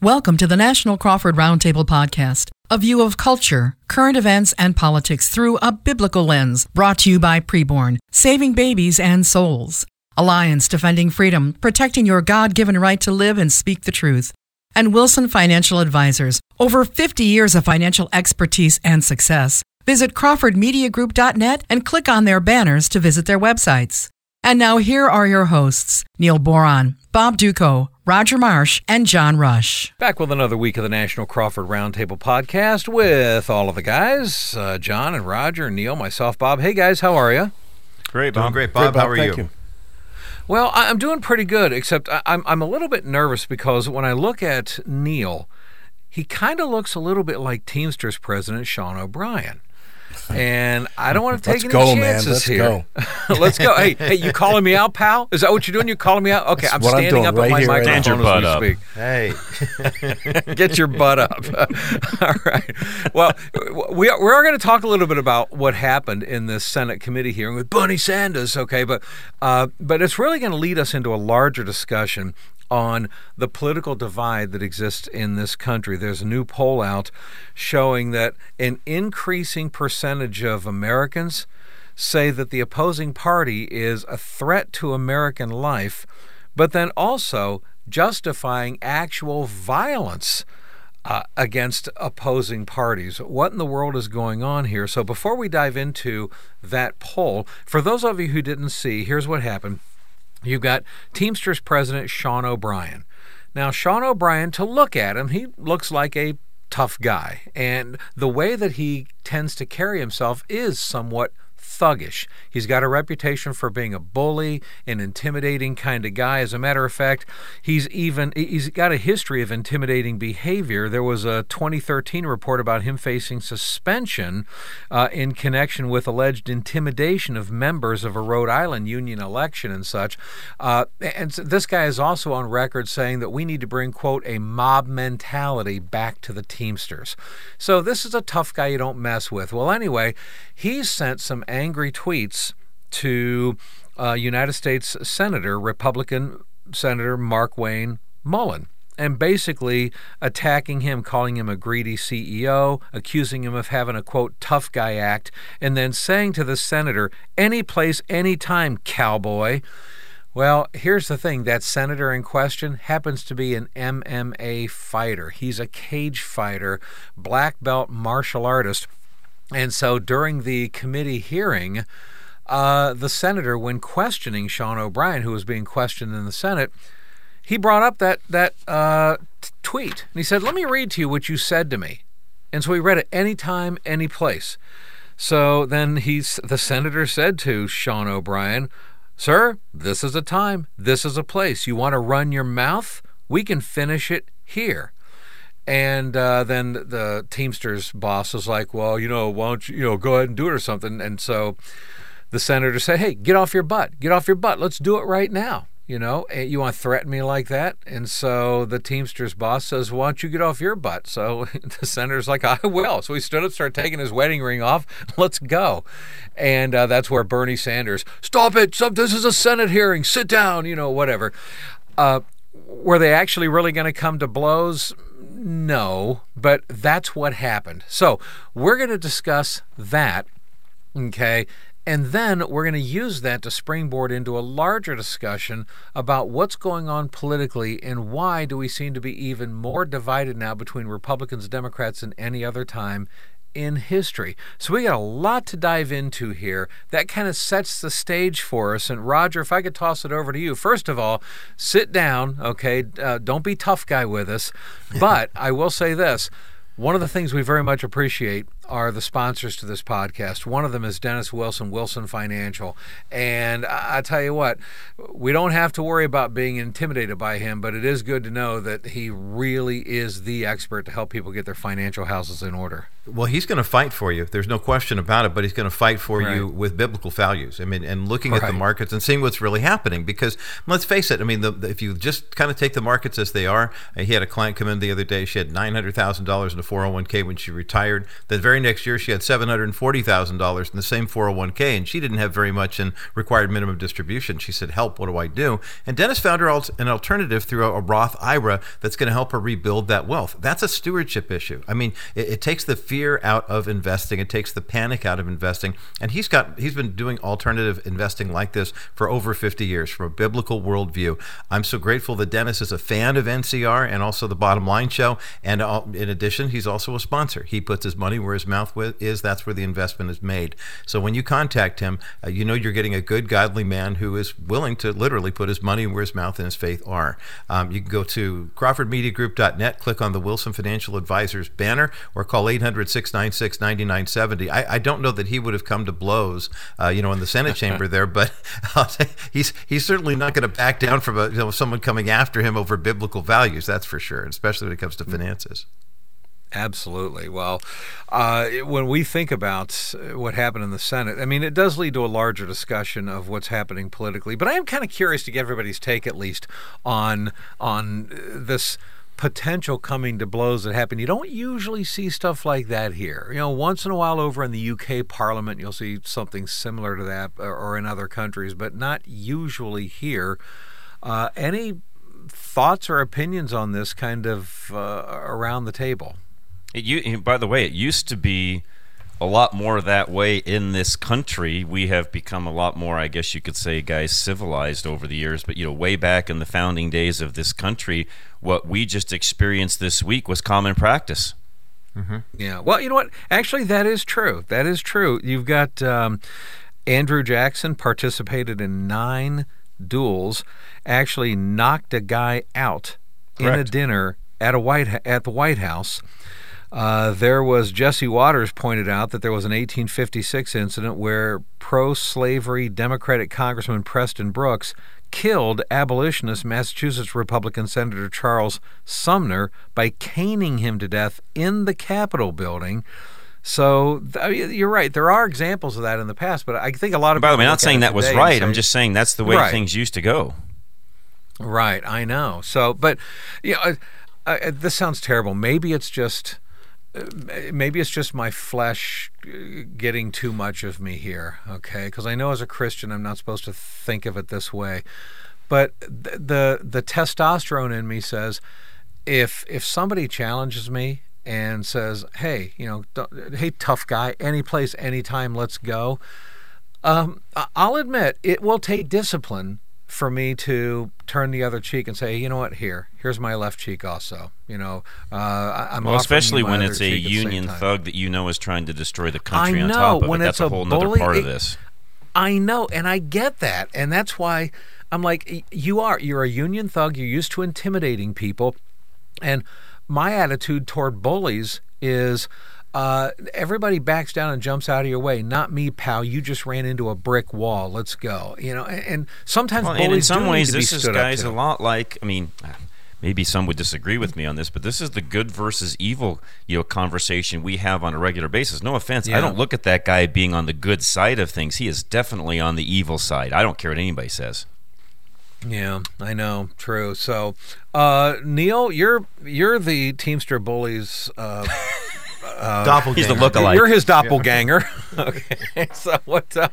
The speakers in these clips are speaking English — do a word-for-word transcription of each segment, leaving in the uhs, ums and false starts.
Welcome to the National Crawford Roundtable Podcast, a view of culture, current events, and politics through a biblical lens, brought to you by Preborn, saving babies and souls, Alliance Defending Freedom, protecting your God-given right to live and speak the truth, and Wilson Financial Advisors, over fifty years of financial expertise and success. Visit crawford media group dot net and click on their banners to visit their websites. And now here are your hosts, Neil Boron, Bob Duco, Roger Marsh, and John Rush. Back with another week of the National Crawford Roundtable Podcast with all of the guys, uh, John and Roger and Neil, myself, Bob. Hey, guys, how are you? Great, Bob. Doing great, Bob. Great, Bob. How are Thank you? you? Well, I'm doing pretty good, except I'm I'm a little bit nervous because when I look at Neil, he kind of looks a little bit like Teamsters President Sean O'Brien. And I don't want to take Let's any go, chances man. Let's here. Go. Let's go. Hey, hey, you calling me out, pal? Is that what you're doing? You're calling me out? Okay, That's I'm standing I'm up right on my here, microphone right as we up. Speak. Hey. Get your butt up. All right. Well, we are, we are going to talk a little bit about what happened in this Senate committee hearing with Bernie Sanders, okay? But, uh, but it's really going to lead us into a larger discussion on the political divide that exists in this country. There's a new poll out showing that an increasing percentage of Americans say that the opposing party is a threat to American life, but then also justifying actual violence uh, against opposing parties. What in the world is going on here? So before we dive into that poll, for those of you who didn't see, here's what happened. You've got Teamsters President Sean O'Brien. Now, Sean O'Brien, to look at him, he looks like a tough guy. And the way that he tends to carry himself is somewhat thuggish. He's got a reputation for being a bully, an intimidating kind of guy. As a matter of fact, he's even he's got a history of intimidating behavior. There was a twenty thirteen report about him facing suspension uh, in connection with alleged intimidation of members of a Rhode Island union election and such. Uh, and so this guy is also on record saying that we need to bring, quote, a mob mentality back to the Teamsters. So this is a tough guy you don't mess with. Well, anyway, he sent some angry angry tweets to uh, United States Senator, Republican Senator Mark Wayne Mullen, and basically attacking him, calling him a greedy C E O, accusing him of having a, quote, tough guy act, and then saying to the senator, any place, any time, cowboy. Well, here's the thing. That senator in question happens to be an M M A fighter. He's a cage fighter, black belt martial artist. And so during the committee hearing, uh, the senator, when questioning Sean O'Brien, who was being questioned in the Senate, he brought up that, that uh, t- tweet. And he said, let me read to you what you said to me. And so he read it anytime, any place. So then he's, the senator said to Sean O'Brien, sir, this is a time. This is a place. You want to run your mouth? We can finish it here. And uh, then the Teamsters boss was like, well, you know, why don't you, you know, go ahead and do it or something. And so the senator said, hey, get off your butt. Get off your butt. Let's do it right now. You know, you want to threaten me like that? And so the Teamsters boss says, why don't you get off your butt? So the senator's like, I will. So he stood up, started taking his wedding ring off. Let's go. And uh, that's where Bernie Sanders, stop it. This is a Senate hearing. Sit down. You know, whatever. Uh, were they actually really going to come to blows? No, but that's what happened. So we're going to discuss that, okay? And then we're going to use that to springboard into a larger discussion about what's going on politically and why do we seem to be even more divided now between Republicans and Democrats than any other time in history. So we got a lot to dive into here. That kind of sets the stage for us. And Roger, if I could toss it over to you. First of all, sit down, okay? Uh, don't be tough guy with us. But I will say this. One of the things we very much appreciate are the sponsors to this podcast. One of them is Dennis Wilson, Wilson Financial. And I tell you what, we don't have to worry about being intimidated by him, but it is good to know that he really is the expert to help people get their financial houses in order. Well, he's going to fight for you. There's no question about it, but he's going to fight for right. you with biblical values. I mean, and looking right. at the markets and seeing what's really happening, because let's face it. I mean, the, the, if you just kind of take the markets as they are, uh, he had a client come in the other day. She had nine hundred thousand dollars in a four oh one k when she retired. The very very next year, she had seven hundred forty thousand dollars in the same four oh one k, and she didn't have very much in required minimum distribution. She said, help, what do I do? And Dennis found her an alternative through a Roth I R A that's going to help her rebuild that wealth. That's a stewardship issue. I mean, it, it takes the fear out of investing. It takes the panic out of investing. And he's got he's been doing alternative investing like this for over fifty years from a biblical worldview. I'm so grateful that Dennis is a fan of N C R and also the Bottom Line Show. And in addition, he's also a sponsor. He puts his money where his mouth is. That's where the investment is made. So when you contact him, uh, you know you're getting a good, godly man who is willing to literally put his money where his mouth and his faith are. Um, you can go to Crawford Media Group dot net, click on the Wilson Financial Advisors banner, or call eight hundred, six nine six, nine nine seven zero. I, I don't know that he would have come to blows, uh, you know, in the Senate chamber there, but I'll say he's he's certainly not going to back down from a, you know, someone coming after him over biblical values. That's for sure, especially when it comes to finances. Absolutely. Well, uh, when we think about what happened in the Senate, I mean, it does lead to a larger discussion of what's happening politically. But I am kind of curious to get everybody's take, at least, on on this potential coming to blows that happen. You don't usually see stuff like that here. You know, once in a while over in the U K Parliament, you'll see something similar to that, or in other countries, but not usually here. Uh, any thoughts or opinions on this kind of uh, around the table? It, you, by the way, it used to be a lot more that way in this country. We have become a lot more, I guess you could say, guys, civilized over the years. But, you know, way back in the founding days of this country, what we just experienced this week was common practice. Mm-hmm. Yeah. Well, you know what? Actually, that is true. That is true. You've got um, Andrew Jackson participated in nine duels, actually knocked a guy out. Correct. In a dinner at a White at the White House. Uh, there was, Jesse Waters pointed out that there was an eighteen fifty-six incident where pro-slavery Democratic Congressman Preston Brooks killed abolitionist Massachusetts Republican Senator Charles Sumner by caning him to death in the Capitol building. So th- you're right. There are examples of that in the past, but I think a lot of people... By the way, I'm not saying that was right. I'm just saying that's the way things used to go. Right, I know. So, but, you know, uh, uh, this sounds terrible. Maybe it's just... Maybe it's just my flesh getting too much of me here, okay? Because I know as a Christian I'm not supposed to think of it this way, but the, the the testosterone in me says, if if somebody challenges me and says, "Hey, you know, don't, hey, tough guy, any place, anytime, let's go," um, I'll admit it will take discipline for me to turn the other cheek and say, you know what, here, here's my left cheek also. You know, uh, I'm well, especially when it's a union thug that you know is trying to destroy the country on top of it. That's a whole other part of this. I know, and I get that, and that's why I'm like, you are, you're a union thug. You're used to intimidating people, and my attitude toward bullies is, Uh, everybody backs down and jumps out of your way. Not me, pal. You just ran into a brick wall. Let's go. You know, and, and sometimes well, bullies and in some do ways, need to this be stood is guys a lot like. I mean, maybe some would disagree with me on this, but this is the good versus evil, you know, conversation we have on a regular basis. No offense, yeah. I don't look at that guy being on the good side of things. He is definitely on the evil side. I don't care what anybody says. Yeah, I know. True. So, uh, Neil, you're you're the Teamster Bullies. Uh, Uh, doppelganger. He's the lookalike. You're his doppelganger. Yeah. Okay. So what? Uh,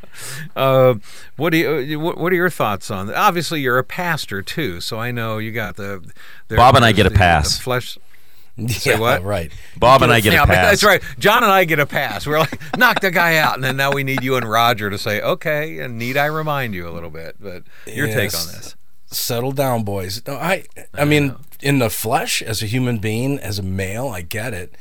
uh, what do you? What, what are your thoughts on that? Obviously, you're a pastor too, so I know you got the. the Bob and I get the, a pass. The flesh. Say yeah, what? Right. Bob and I get yeah, a pass. That's right. John and I get a pass. We're like, knock the guy out, and then now we need you and Roger to say, okay, and need I remind you a little bit? But your yes. take on this. Settle down, boys. No, I. I, I mean, know. in the flesh, as a human being, as a male, I get it.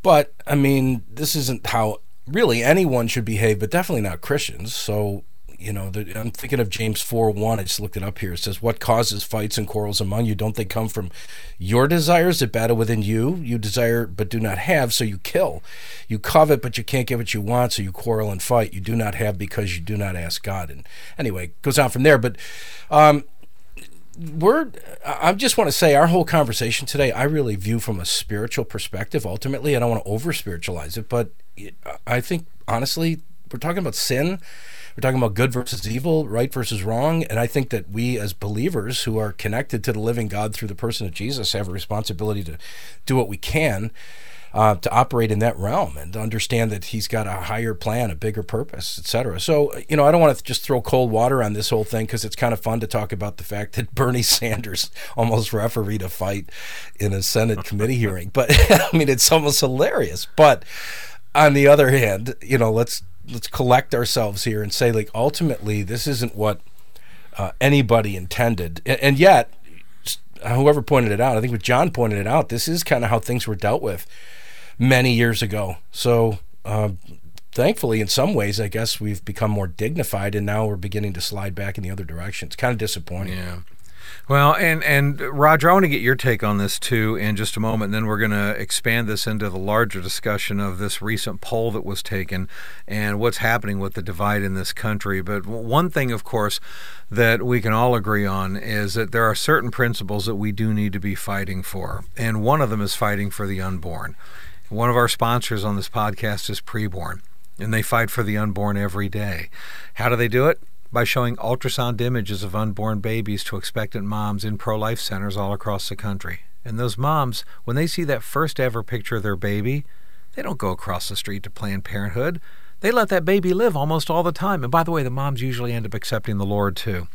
But, I mean, this isn't how really anyone should behave, but definitely not Christians. So, you know, the, I'm thinking of James four one. I just looked it up here. It says, "What causes fights and quarrels among you? Don't they come from your desires that battle within you? You desire but do not have, so you kill. You covet but you can't get what you want, so you quarrel and fight. You do not have because you do not ask God." And anyway, it goes on from there. But um, we're, I just want to say our whole conversation today, I really view from a spiritual perspective. Ultimately, I don't want to over-spiritualize it, but I think, honestly, we're talking about sin. We're talking about good versus evil, right versus wrong. And I think that we as believers who are connected to the living God through the person of Jesus have a responsibility to do what we can uh, to operate in that realm and to understand that he's got a higher plan, a bigger purpose, et cetera. So, you know, I don't want to just throw cold water on this whole thing because it's kind of fun to talk about the fact that Bernie Sanders almost refereed a fight in a Senate committee hearing. But, I mean, it's almost hilarious. But on the other hand, you know, let's let's collect ourselves here and say, like, ultimately, this isn't what uh, anybody intended. And, and yet, whoever pointed it out, I think what John pointed it out, this is kind of how things were dealt with many years ago. So uh, thankfully, in some ways, I guess we've become more dignified, and now we're beginning to slide back in the other direction. It's kind of disappointing. Yeah. Well, and, and Roger, I want to get your take on this, too, in just a moment. And then we're going to expand this into the larger discussion of this recent poll that was taken and what's happening with the divide in this country. But one thing, of course, that we can all agree on is that there are certain principles that we do need to be fighting for. And one of them is fighting for the unborn. One of our sponsors on this podcast is Preborn, and they fight for the unborn every day. How do they do it? By showing ultrasound images of unborn babies to expectant moms in pro-life centers all across the country. And those moms, when they see that first ever picture of their baby, they don't go across the street to Planned Parenthood. They let that baby live almost all the time. And by the way, the moms usually end up accepting the Lord too.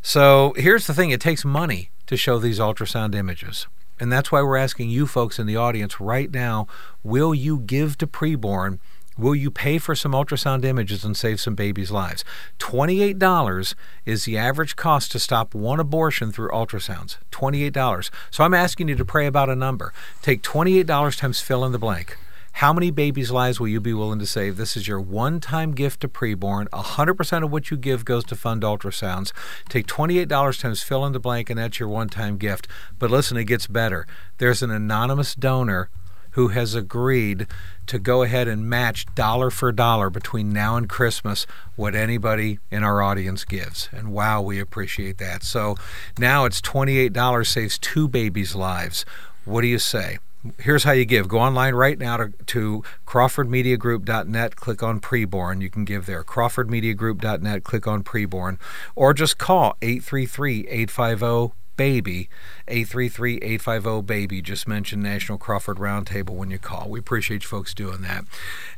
So here's the thing, it takes money to show these ultrasound images. And that's why we're asking you folks in the audience right now, will you give to Preborn? Will you pay for some ultrasound images and save some babies' lives? twenty-eight dollars is the average cost to stop one abortion through ultrasounds. twenty-eight dollars. So I'm asking you to pray about a number. Take twenty-eight dollars times fill in the blank. How many babies' lives will you be willing to save? This is your one-time gift to Preborn. one hundred percent of what you give goes to fund ultrasounds. Take twenty-eight dollars times fill in the blank, and that's your one-time gift. But listen, it gets better. There's an anonymous donor who has agreed to go ahead and match dollar for dollar between now and Christmas what anybody in our audience gives. And wow, we appreciate that. So now it's twenty-eight dollars saves two babies' lives. What do you say? Here's how you give. Go online right now to, to crawford media group dot net, click on Preborn. You can give there. crawford media group dot net, click on Preborn. Or just call eight three three, eight five zero, Preborn. Baby, eight three three, eight five zero, baby. Just mention National Crawford Roundtable when you call. We appreciate you folks doing that.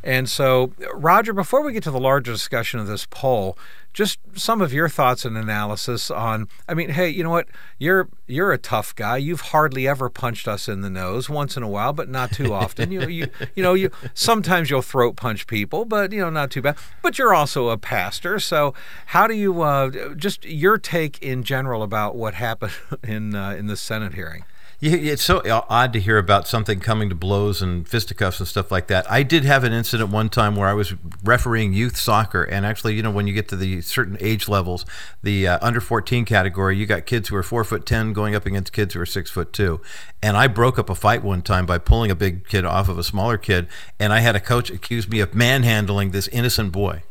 And so, Roger, before we get to the larger discussion of this poll, just some of your thoughts and analysis on, I mean, hey, you know what? You're you're a tough guy. You've hardly ever punched us in the nose, once in a while, but not too often. you you you know, you sometimes you'll throat punch people, but, you know, not too bad. But you're also a pastor. So how do you, uh, just your take in general about what happened in uh, in the Senate hearing? Yeah, it's so odd to hear about something coming to blows and fisticuffs and stuff like that. I did have an incident one time where I was refereeing youth soccer, and actually, you know, when you get to the certain age levels, the uh, under fourteen category, you got kids who are four foot ten going up against kids who are six foot two, and I broke up a fight one time by pulling a big kid off of a smaller kid, and I had a coach accuse me of manhandling this innocent boy.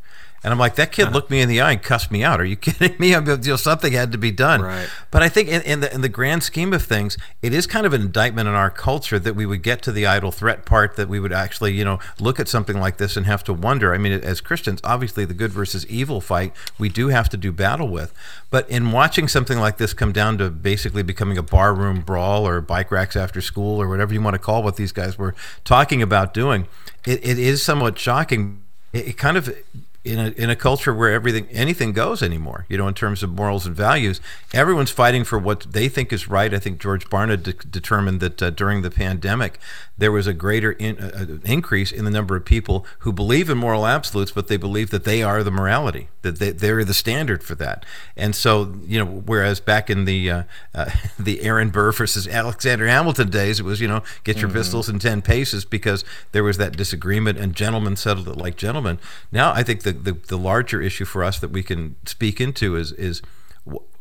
And I'm like, that kid looked me in the eye and cussed me out. Are you kidding me? I mean, you know, something had to be done. Right. But I think in, in the in the grand scheme of things, it is kind of an indictment on our culture that we would get to the idle threat part, that we would actually, you know, look at something like this and have to wonder. I mean, as Christians, obviously the good versus evil fight, we do have to do battle with. But in watching something like this come down to basically becoming a barroom brawl or bike racks after school or whatever you want to call what these guys were talking about doing, it, it is somewhat shocking. It, it kind of... In a, in a culture where everything anything goes anymore, you know, in terms of morals and values, everyone's fighting for what they think is right. I think George Barna de- determined that uh, during the pandemic, there was a greater in, uh, increase in the number of people who believe in moral absolutes, but they believe that they are the morality, that they, they're the standard for that. And so, you know, whereas back in the uh, uh, the Aaron Burr versus Alexander Hamilton days, it was, you know, get your mm-hmm. pistols and ten paces because there was that disagreement and gentlemen settled it like gentlemen. Now, I think the The, the larger issue for us that we can speak into is is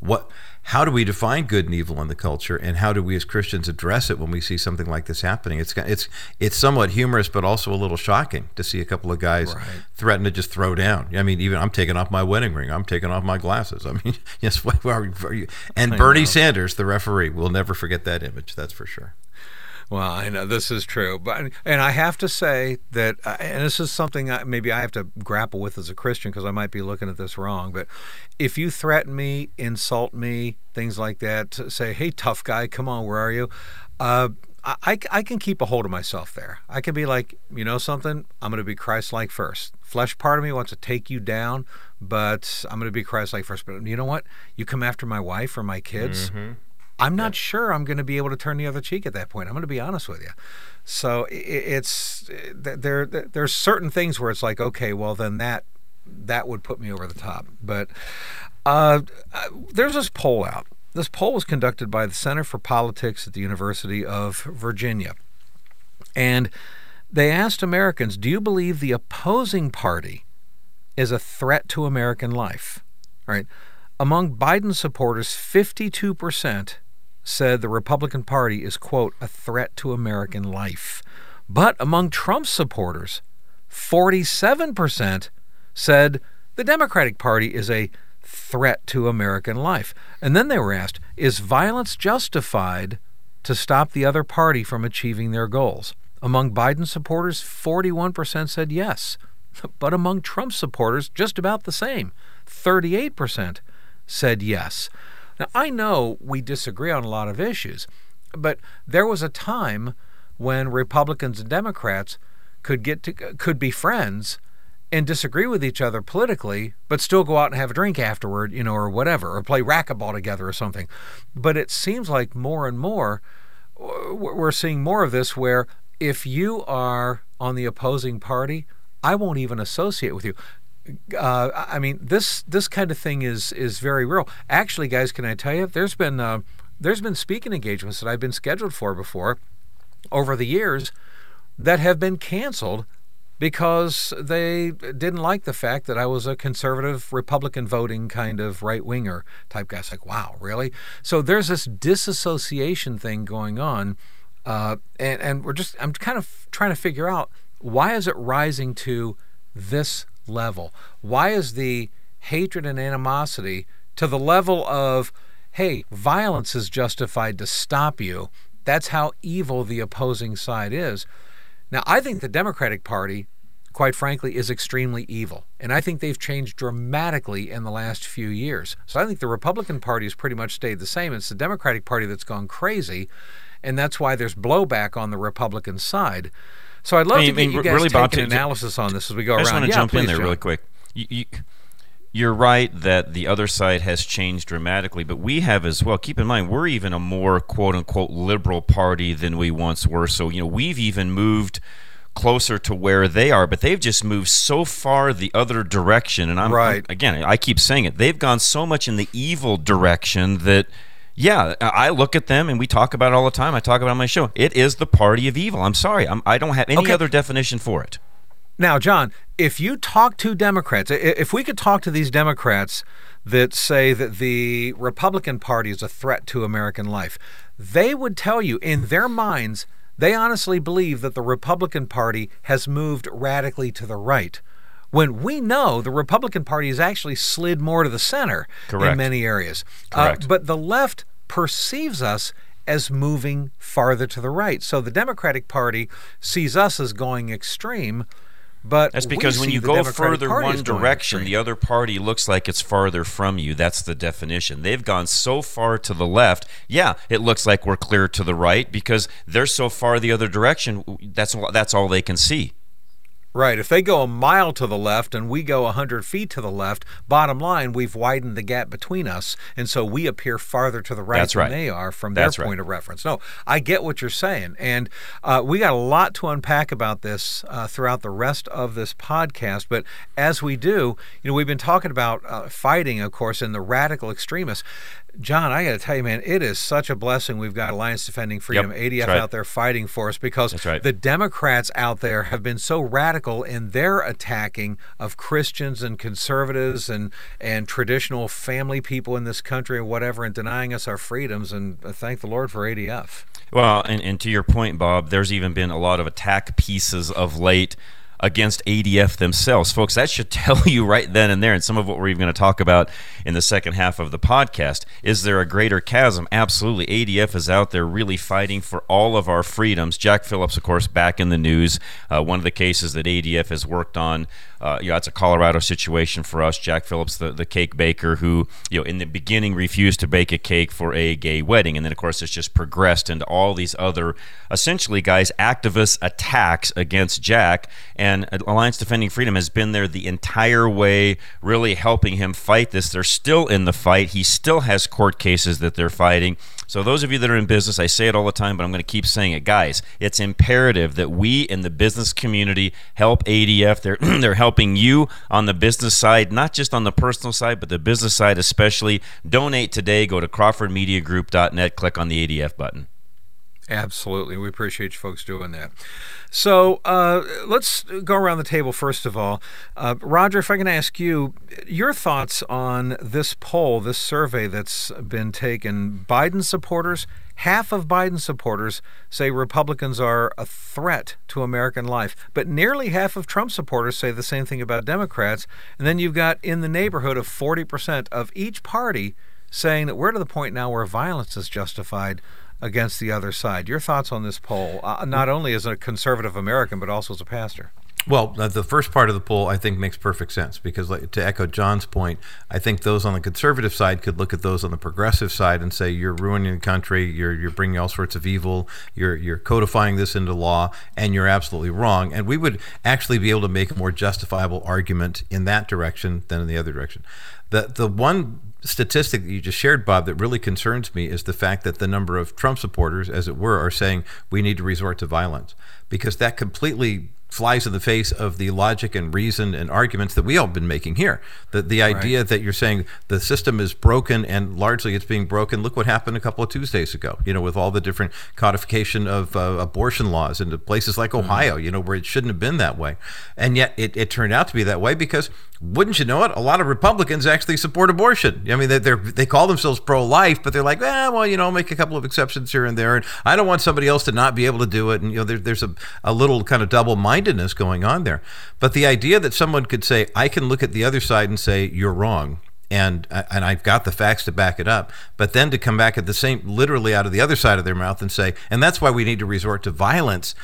what how do we define good and evil in the culture, and how do we as Christians address it when we see something like this happening? It's it's it's somewhat humorous, but also a little shocking to see a couple of guys right. threaten to just throw down. I mean, even I'm taking off my wedding ring, I'm taking off my glasses. I mean, yes, what are you? Are you? And Bernie Sanders, the referee, we'll never forget that image. That's for sure. Well, I know this is true, but and I have to say that, and this is something I, maybe I have to grapple with as a Christian because I might be looking at this wrong, but if you threaten me, insult me, things like that, say, hey, tough guy, come on, where are you? Uh, I, I can keep a hold of myself there. I can be like, you know something? I'm going to be Christ-like first. Flesh part of me wants to take you down, but I'm going to be Christ-like first. But you know what? You come after my wife or my kids, mm-hmm. I'm not yeah. sure I'm going to be able to turn the other cheek at that point. I'm going to be honest with you. So it, it's there. There's certain things where it's like, okay, well, then that that would put me over the top. But uh, there's this poll out. This poll was conducted by the Center for Politics at the University of Virginia. And they asked Americans, do you believe the opposing party is a threat to American life? All right. Among Biden supporters, fifty-two percent said the Republican Party is, quote, a threat to American life. But among Trump supporters, forty-seven percent said the Democratic Party is a threat to American life. And then they were asked, is violence justified to stop the other party from achieving their goals? Among Biden supporters, forty-one percent said yes. But among Trump supporters, just about the same, thirty-eight percent said yes. Now, I know we disagree on a lot of issues, but there was a time when Republicans and Democrats could get to, could be friends and disagree with each other politically, but still go out and have a drink afterward, you know, or whatever, or play racquetball together or something. But it seems like more and more we're seeing more of this where if you are on the opposing party, I won't even associate with you. Uh, I mean, this this kind of thing is is very real. Actually, guys, can I tell you, there's been, uh, there's been speaking engagements that I've been scheduled for before over the years that have been canceled because they didn't like the fact that I was a conservative, Republican voting kind of right-winger type guy. It's like, wow, really? So there's this disassociation thing going on, uh, and, and we're just, I'm kind of trying to figure out, why is it rising to this level? Why is the hatred and animosity to the level of, hey, violence is justified to stop you? That's how evil the opposing side is. Now, I think the Democratic Party, quite frankly, is extremely evil. And I think they've changed dramatically in the last few years. So I think the Republican Party has pretty much stayed the same. It's the Democratic Party that's gone crazy. And that's why there's blowback on the Republican side. So I'd love I mean, to get I mean, you guys really take an to, analysis on this as we go around. I just around. want to yeah, jump please, in there John. really quick. You, you, you're right that the other side has changed dramatically, but we have as well. Keep in mind, we're even a more quote-unquote liberal party than we once were. So, you know, we've even moved closer to where they are, but they've just moved so far the other direction. And I'm, right. I'm again, I keep saying it. They've gone so much in the evil direction that... Yeah, I look at them, and we talk about it all the time. I talk about it on my show. It is the party of evil. I'm sorry. I'm, I don't have any okay. other definition for it. Now, John, if you talk to Democrats, if we could talk to these Democrats that say that the Republican Party is a threat to American life, they would tell you in their minds they honestly believe that the Republican Party has moved radically to the right, when we know the Republican Party has actually slid more to the center Correct. in many areas. Correct. Uh, but the left perceives us as moving farther to the right. So the Democratic Party sees us as going extreme, but that's because we when see you go Democratic further Party one direction, the other party looks like it's farther from you. That's the definition. They've gone so far to the left. Yeah, it looks like we're clear to the right because they're so far the other direction. That's that's all they can see. Right. If they go a mile to the left and we go one hundred feet to the left, bottom line, we've widened the gap between us, and so we appear farther to the right That's than right. they are from That's their right. point of reference. No, I get what you're saying, and uh, we got a lot to unpack about this uh, throughout the rest of this podcast, but as we do, you know, we've been talking about uh, fighting, of course, and the radical extremists. John, I got to tell you, man, it is such a blessing we've got Alliance Defending Freedom, yep, A D F right. out there fighting for us, because right. the Democrats out there have been so radical in their attacking of Christians and conservatives and, and traditional family people in this country and whatever, and denying us our freedoms, and thank the Lord for A D F. Well, and, and to your point, Bob, there's even been a lot of attack pieces of late against A D F themselves. Folks, that should tell you right then and there, and some of what we're even going to talk about in the second half of the podcast. Is there a greater chasm? Absolutely. A D F is out there really fighting for all of our freedoms. Jack Phillips, of course, back in the news. Uh, one of the cases that A D F has worked on, uh, you know, it's a Colorado situation for us. Jack Phillips, the, the cake baker who, you know, in the beginning refused to bake a cake for a gay wedding. And then, of course, it's just progressed into all these other, essentially, guys, activist attacks against Jack. And Alliance Defending Freedom has been there the entire way, really helping him fight this. They're still in the fight. He still has court cases that they're fighting. So those of you that are in business, I say it all the time, but I'm going to keep saying it. Guys, it's imperative that we in the business community help A D F. They're, they're helping you on the business side, not just on the personal side, but the business side especially. Donate today. Go to Crawford Media Group dot net. Click on the A D F button. Absolutely. We appreciate you folks doing that. So uh, let's go around the table first of all. Uh, Roger, if I can ask you your thoughts on this poll, this survey that's been taken. Biden supporters, half of Biden supporters say Republicans are a threat to American life, but nearly half of Trump supporters say the same thing about Democrats. And then you've got in the neighborhood of forty percent of each party saying that we're to the point now where violence is justified against the other side. Your thoughts on this poll, uh, not only as a conservative American, but also as a pastor? Well, uh, the first part of the poll, I think, makes perfect sense because, like, to echo John's point, I think those on the conservative side could look at those on the progressive side and say, you're ruining the country, you're you're bringing all sorts of evil, you're you're codifying this into law, and you're absolutely wrong. And we would actually be able to make a more justifiable argument in that direction than in the other direction. The the one statistic that you just shared, Bob, that really concerns me is the fact that the number of Trump supporters, as it were, are saying we need to resort to violence, because that completely flies in the face of the logic and reason and arguments that we all have been making here. The, the idea right. that you're saying the system is broken, and largely it's being broken. Look what happened a couple of Tuesdays ago, you know, with all the different codification of uh, abortion laws into places like Ohio, mm-hmm. you know, where it shouldn't have been that way. And yet it, it turned out to be that way because, wouldn't you know it, a lot of Republicans actually support abortion. I mean, they they're, they call themselves pro-life, but they're like, eh, well, you know, make a couple of exceptions here and there. And I don't want somebody else to not be able to do it. And, you know, there, there's a, a little kind of double mind going on there. But the idea that someone could say, I can look at the other side and say, you're wrong, and and I've got the facts to back it up, but then to come back at the same, literally out of the other side of their mouth and say, and that's why we need to resort to violence,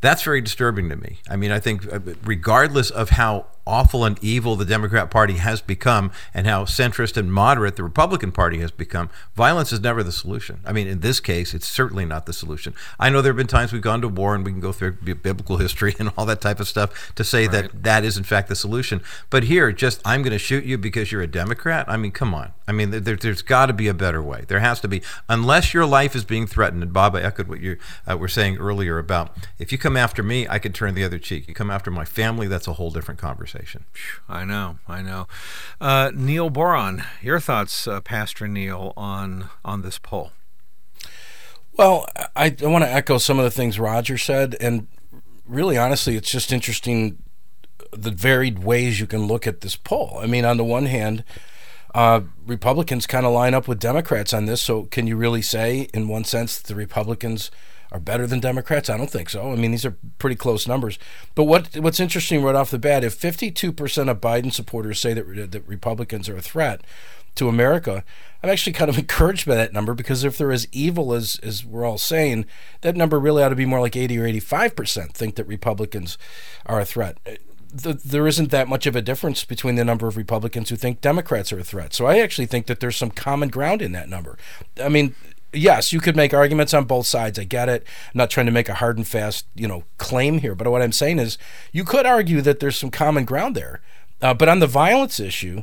that's very disturbing to me. I mean, I think regardless of how awful and evil the Democrat Party has become and how centrist and moderate the Republican Party has become, violence is never the solution. I mean, in this case, it's certainly not the solution. I know there have been times we've gone to war, and we can go through biblical history and all that type of stuff to say right. that that is, in fact, the solution. But here, just, I'm going to shoot you because you're a Democrat? I mean, come on. I mean, there, there's got to be a better way. There has to be, unless your life is being threatened. And Bob, I echoed what you uh, were saying earlier about, if you come after me, I could turn the other cheek. You come after my family, that's a whole different conversation. I know, I know. Uh, Neil Boron, your thoughts, uh, Pastor Neil, on on this poll? Well, I, I want to echo some of the things Roger said, and really, honestly, it's just interesting the varied ways you can look at this poll. I mean, on the one hand, uh, Republicans kind of line up with Democrats on this, so can you really say, in one sense, that the Republicans are better than Democrats? I don't think so. I mean, these are pretty close numbers. But what what's interesting right off the bat, if fifty-two percent of Biden supporters say that, that Republicans are a threat to America, I'm actually kind of encouraged by that number, because if they're as evil as, as we're all saying, that number really ought to be more like eighty or eighty-five percent think that Republicans are a threat. The, there isn't that much of a difference between the number of Republicans who think Democrats are a threat. So I actually think that there's some common ground in that number. I mean, yes, you could make arguments on both sides. I get it. I'm not trying to make a hard and fast, you know, claim here. But what I'm saying is you could argue that there's some common ground there. Uh, but on the violence issue,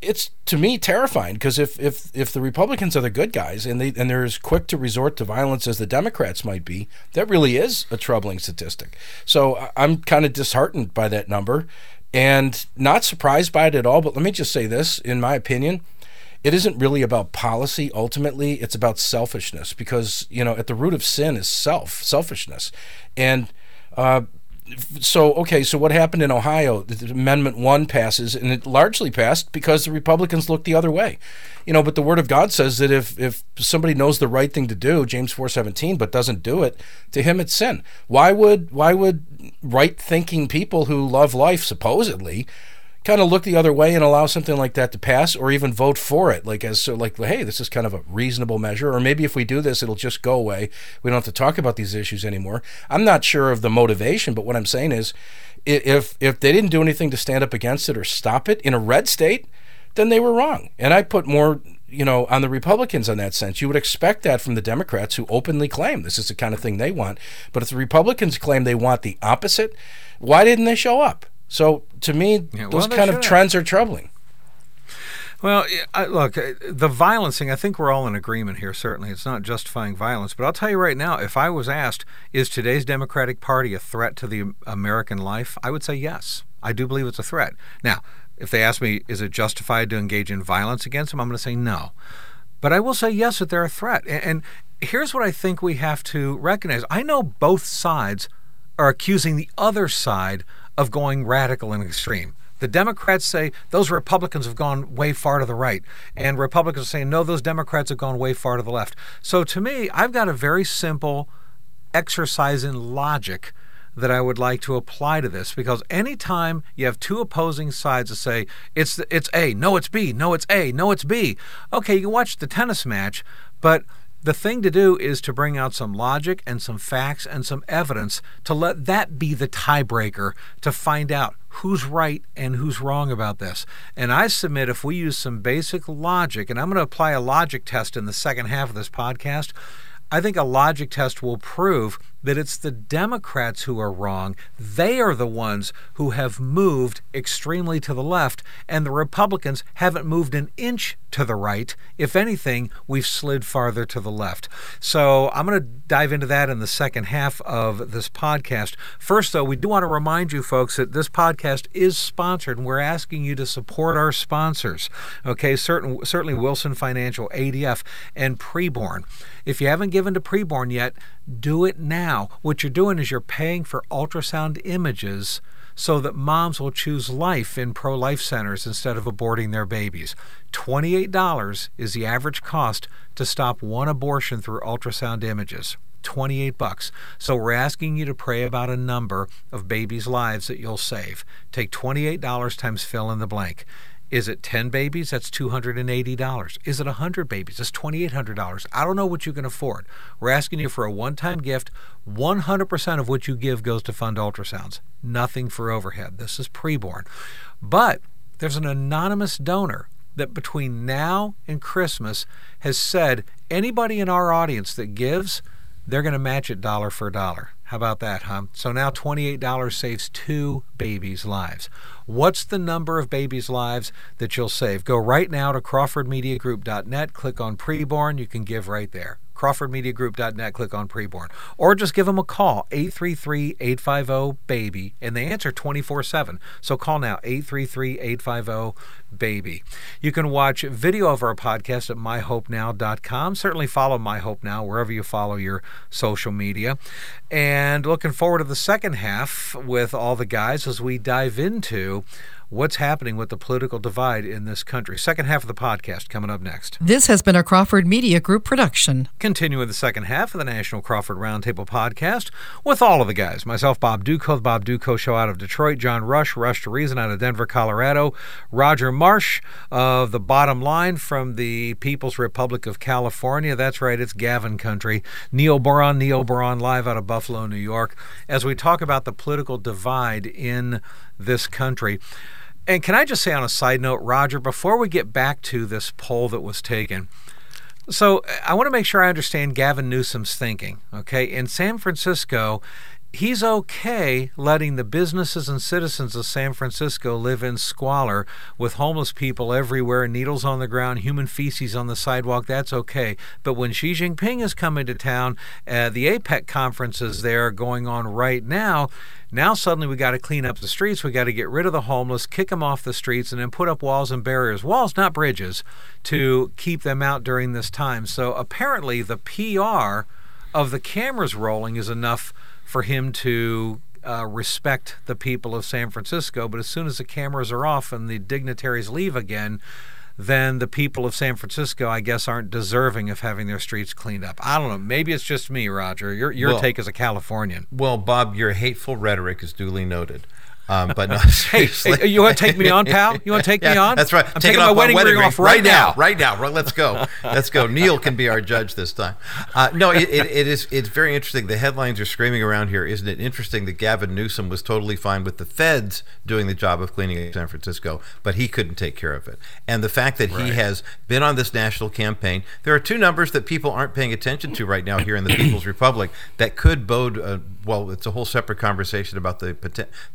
it's, to me, terrifying, because if, if if the Republicans are the good guys and they and they're as quick to resort to violence as the Democrats might be, that really is a troubling statistic. So I'm kind of disheartened by that number and not surprised by it at all. But let me just say this, in my opinion, it isn't really about policy. Ultimately, it's about selfishness, because, you know, at the root of sin is self, selfishness. And uh, so, okay, so what happened in Ohio? The Amendment one passes, and it largely passed because the Republicans looked the other way. You know, but the Word of God says that if, if somebody knows the right thing to do, James four seventeen, but doesn't do it, to him it's sin. Why would why would right-thinking people who love life, supposedly, kind of look the other way and allow something like that to pass, or even vote for it, like as so, like, hey, this is kind of a reasonable measure, or maybe if we do this, it'll just go away. We don't have to talk about these issues anymore. I'm not sure of the motivation, but what I'm saying is, if if they didn't do anything to stand up against it or stop it in a red state, then they were wrong. And I put more, you know, on the Republicans on that sense. You would expect that from the Democrats, who openly claim this is the kind of thing they want. But if the Republicans claim they want the opposite, why didn't they show up? So, to me, yeah, well, those kind of trends are troubling. Well, I, look, the violence thing, I think we're all in agreement here, certainly. It's not justifying violence. But I'll tell you right now, if I was asked, is today's Democratic Party a threat to the American life? I would say yes. I do believe it's a threat. Now, if they ask me, is it justified to engage in violence against them? I'm going to say no. But I will say yes, that they're a threat. And here's what I think we have to recognize. I know both sides are accusing the other side of going radical and extreme. The Democrats say those Republicans have gone way far to the right, and Republicans are saying, no, those Democrats have gone way far to the left. So to me, I've got a very simple exercise in logic that I would like to apply to this, because anytime you have two opposing sides that say, it's it's A, no, it's B, no, it's A, no, it's B, okay, you watch the tennis match, but the thing to do is to bring out some logic and some facts and some evidence to let that be the tiebreaker to find out who's right and who's wrong about this. And I submit, if we use some basic logic, and I'm going to apply a logic test in the second half of this podcast, I think a logic test will prove that it's the Democrats who are wrong. They are the ones who have moved extremely to the left, and the Republicans haven't moved an inch to the right. If anything, we've slid farther to the left. So I'm going to dive into that in the second half of this podcast. First, though, we do want to remind you folks that this podcast is sponsored, and we're asking you to support our sponsors. Okay, certain, certainly Wilson Financial, A D F, and Preborn. If you haven't given to Preborn yet, do it now. What you're doing is you're paying for ultrasound images so that moms will choose life in pro-life centers instead of aborting their babies. twenty-eight dollars is the average cost to stop one abortion through ultrasound images. twenty-eight bucks. So we're asking you to pray about a number of babies' lives that you'll save. Take twenty-eight dollars times fill in the blank. Is it ten babies? That's two hundred eighty dollars. Is it one hundred babies? That's two thousand eight hundred dollars. I don't know what you can afford. We're asking you for a one-time gift. one hundred percent of what you give goes to fund ultrasounds. Nothing for overhead. This is Preborn. But there's an anonymous donor that between now and Christmas has said anybody in our audience that gives, they're going to match it dollar for dollar. How about that, huh? So now twenty-eight dollars saves two babies' lives. What's the number of babies' lives that you'll save? Go right now to crawford media group dot net, click on Preborn. You can give right there. crawford media group dot net, click on Preborn. Or just give them a call, eight three three, eight five zero, BABY, and they answer twenty-four seven. So call now, eight three three, eight five zero, BABY. You can watch video of our podcast at my hope now dot com. Certainly follow My Hope Now wherever you follow your social media. And looking forward to the second half with all the guys as we dive into what's happening with the political divide in this country. Second half of the podcast coming up next. This has been a Crawford Media Group production. Continuing the second half of the National Crawford Roundtable podcast with all of the guys. Myself, Bob Duco, the Bob Duco Show out of Detroit. John Rush, Rush to Reason out of Denver, Colorado. Roger Marsh of The Bottom Line from the People's Republic of California. That's right, it's Gavin Country. Neil Boron, Neil Boron live out of Buffalo, New York. As we talk about the political divide in this country. And can I just say on a side note, Roger, before we get back to this poll that was taken, so I want to make sure I understand Gavin Newsom's thinking, okay? In San Francisco, he's okay letting the businesses and citizens of San Francisco live in squalor with homeless people everywhere, needles on the ground, human feces on the sidewalk. That's okay. But when Xi Jinping is coming to town, uh, the APEC conference is there going on right now. Now suddenly we got to clean up the streets. We got to get rid of the homeless, kick them off the streets, and then put up walls and barriers. Walls, not bridges, to keep them out during this time. So apparently the P R of the cameras rolling is enough for him to uh, respect the people of San Francisco. But as soon as the cameras are off and the dignitaries leave again, then the people of San Francisco, I guess, aren't deserving of having their streets cleaned up. I don't know. Maybe it's just me, Roger. Your your well, take as a Californian. Well, Bob, your hateful rhetoric is duly noted. Um, but no, hey, hey, you want to take me on, pal? You want to take yeah, me on? That's right. I'm Take taking off my wedding, wedding ring, ring off right, right now. now. Right now. Right, let's go. Let's go. Neil can be our judge this time. Uh, no, it, it, it is. It's very interesting. The headlines are screaming around here. Isn't it interesting that Gavin Newsom was totally fine with the feds doing the job of cleaning San Francisco, but he couldn't take care of it? And the fact that right. he has been on this national campaign, there are two numbers that people aren't paying attention to right now here in the People's Republic that could bode. Uh, well, it's a whole separate conversation about the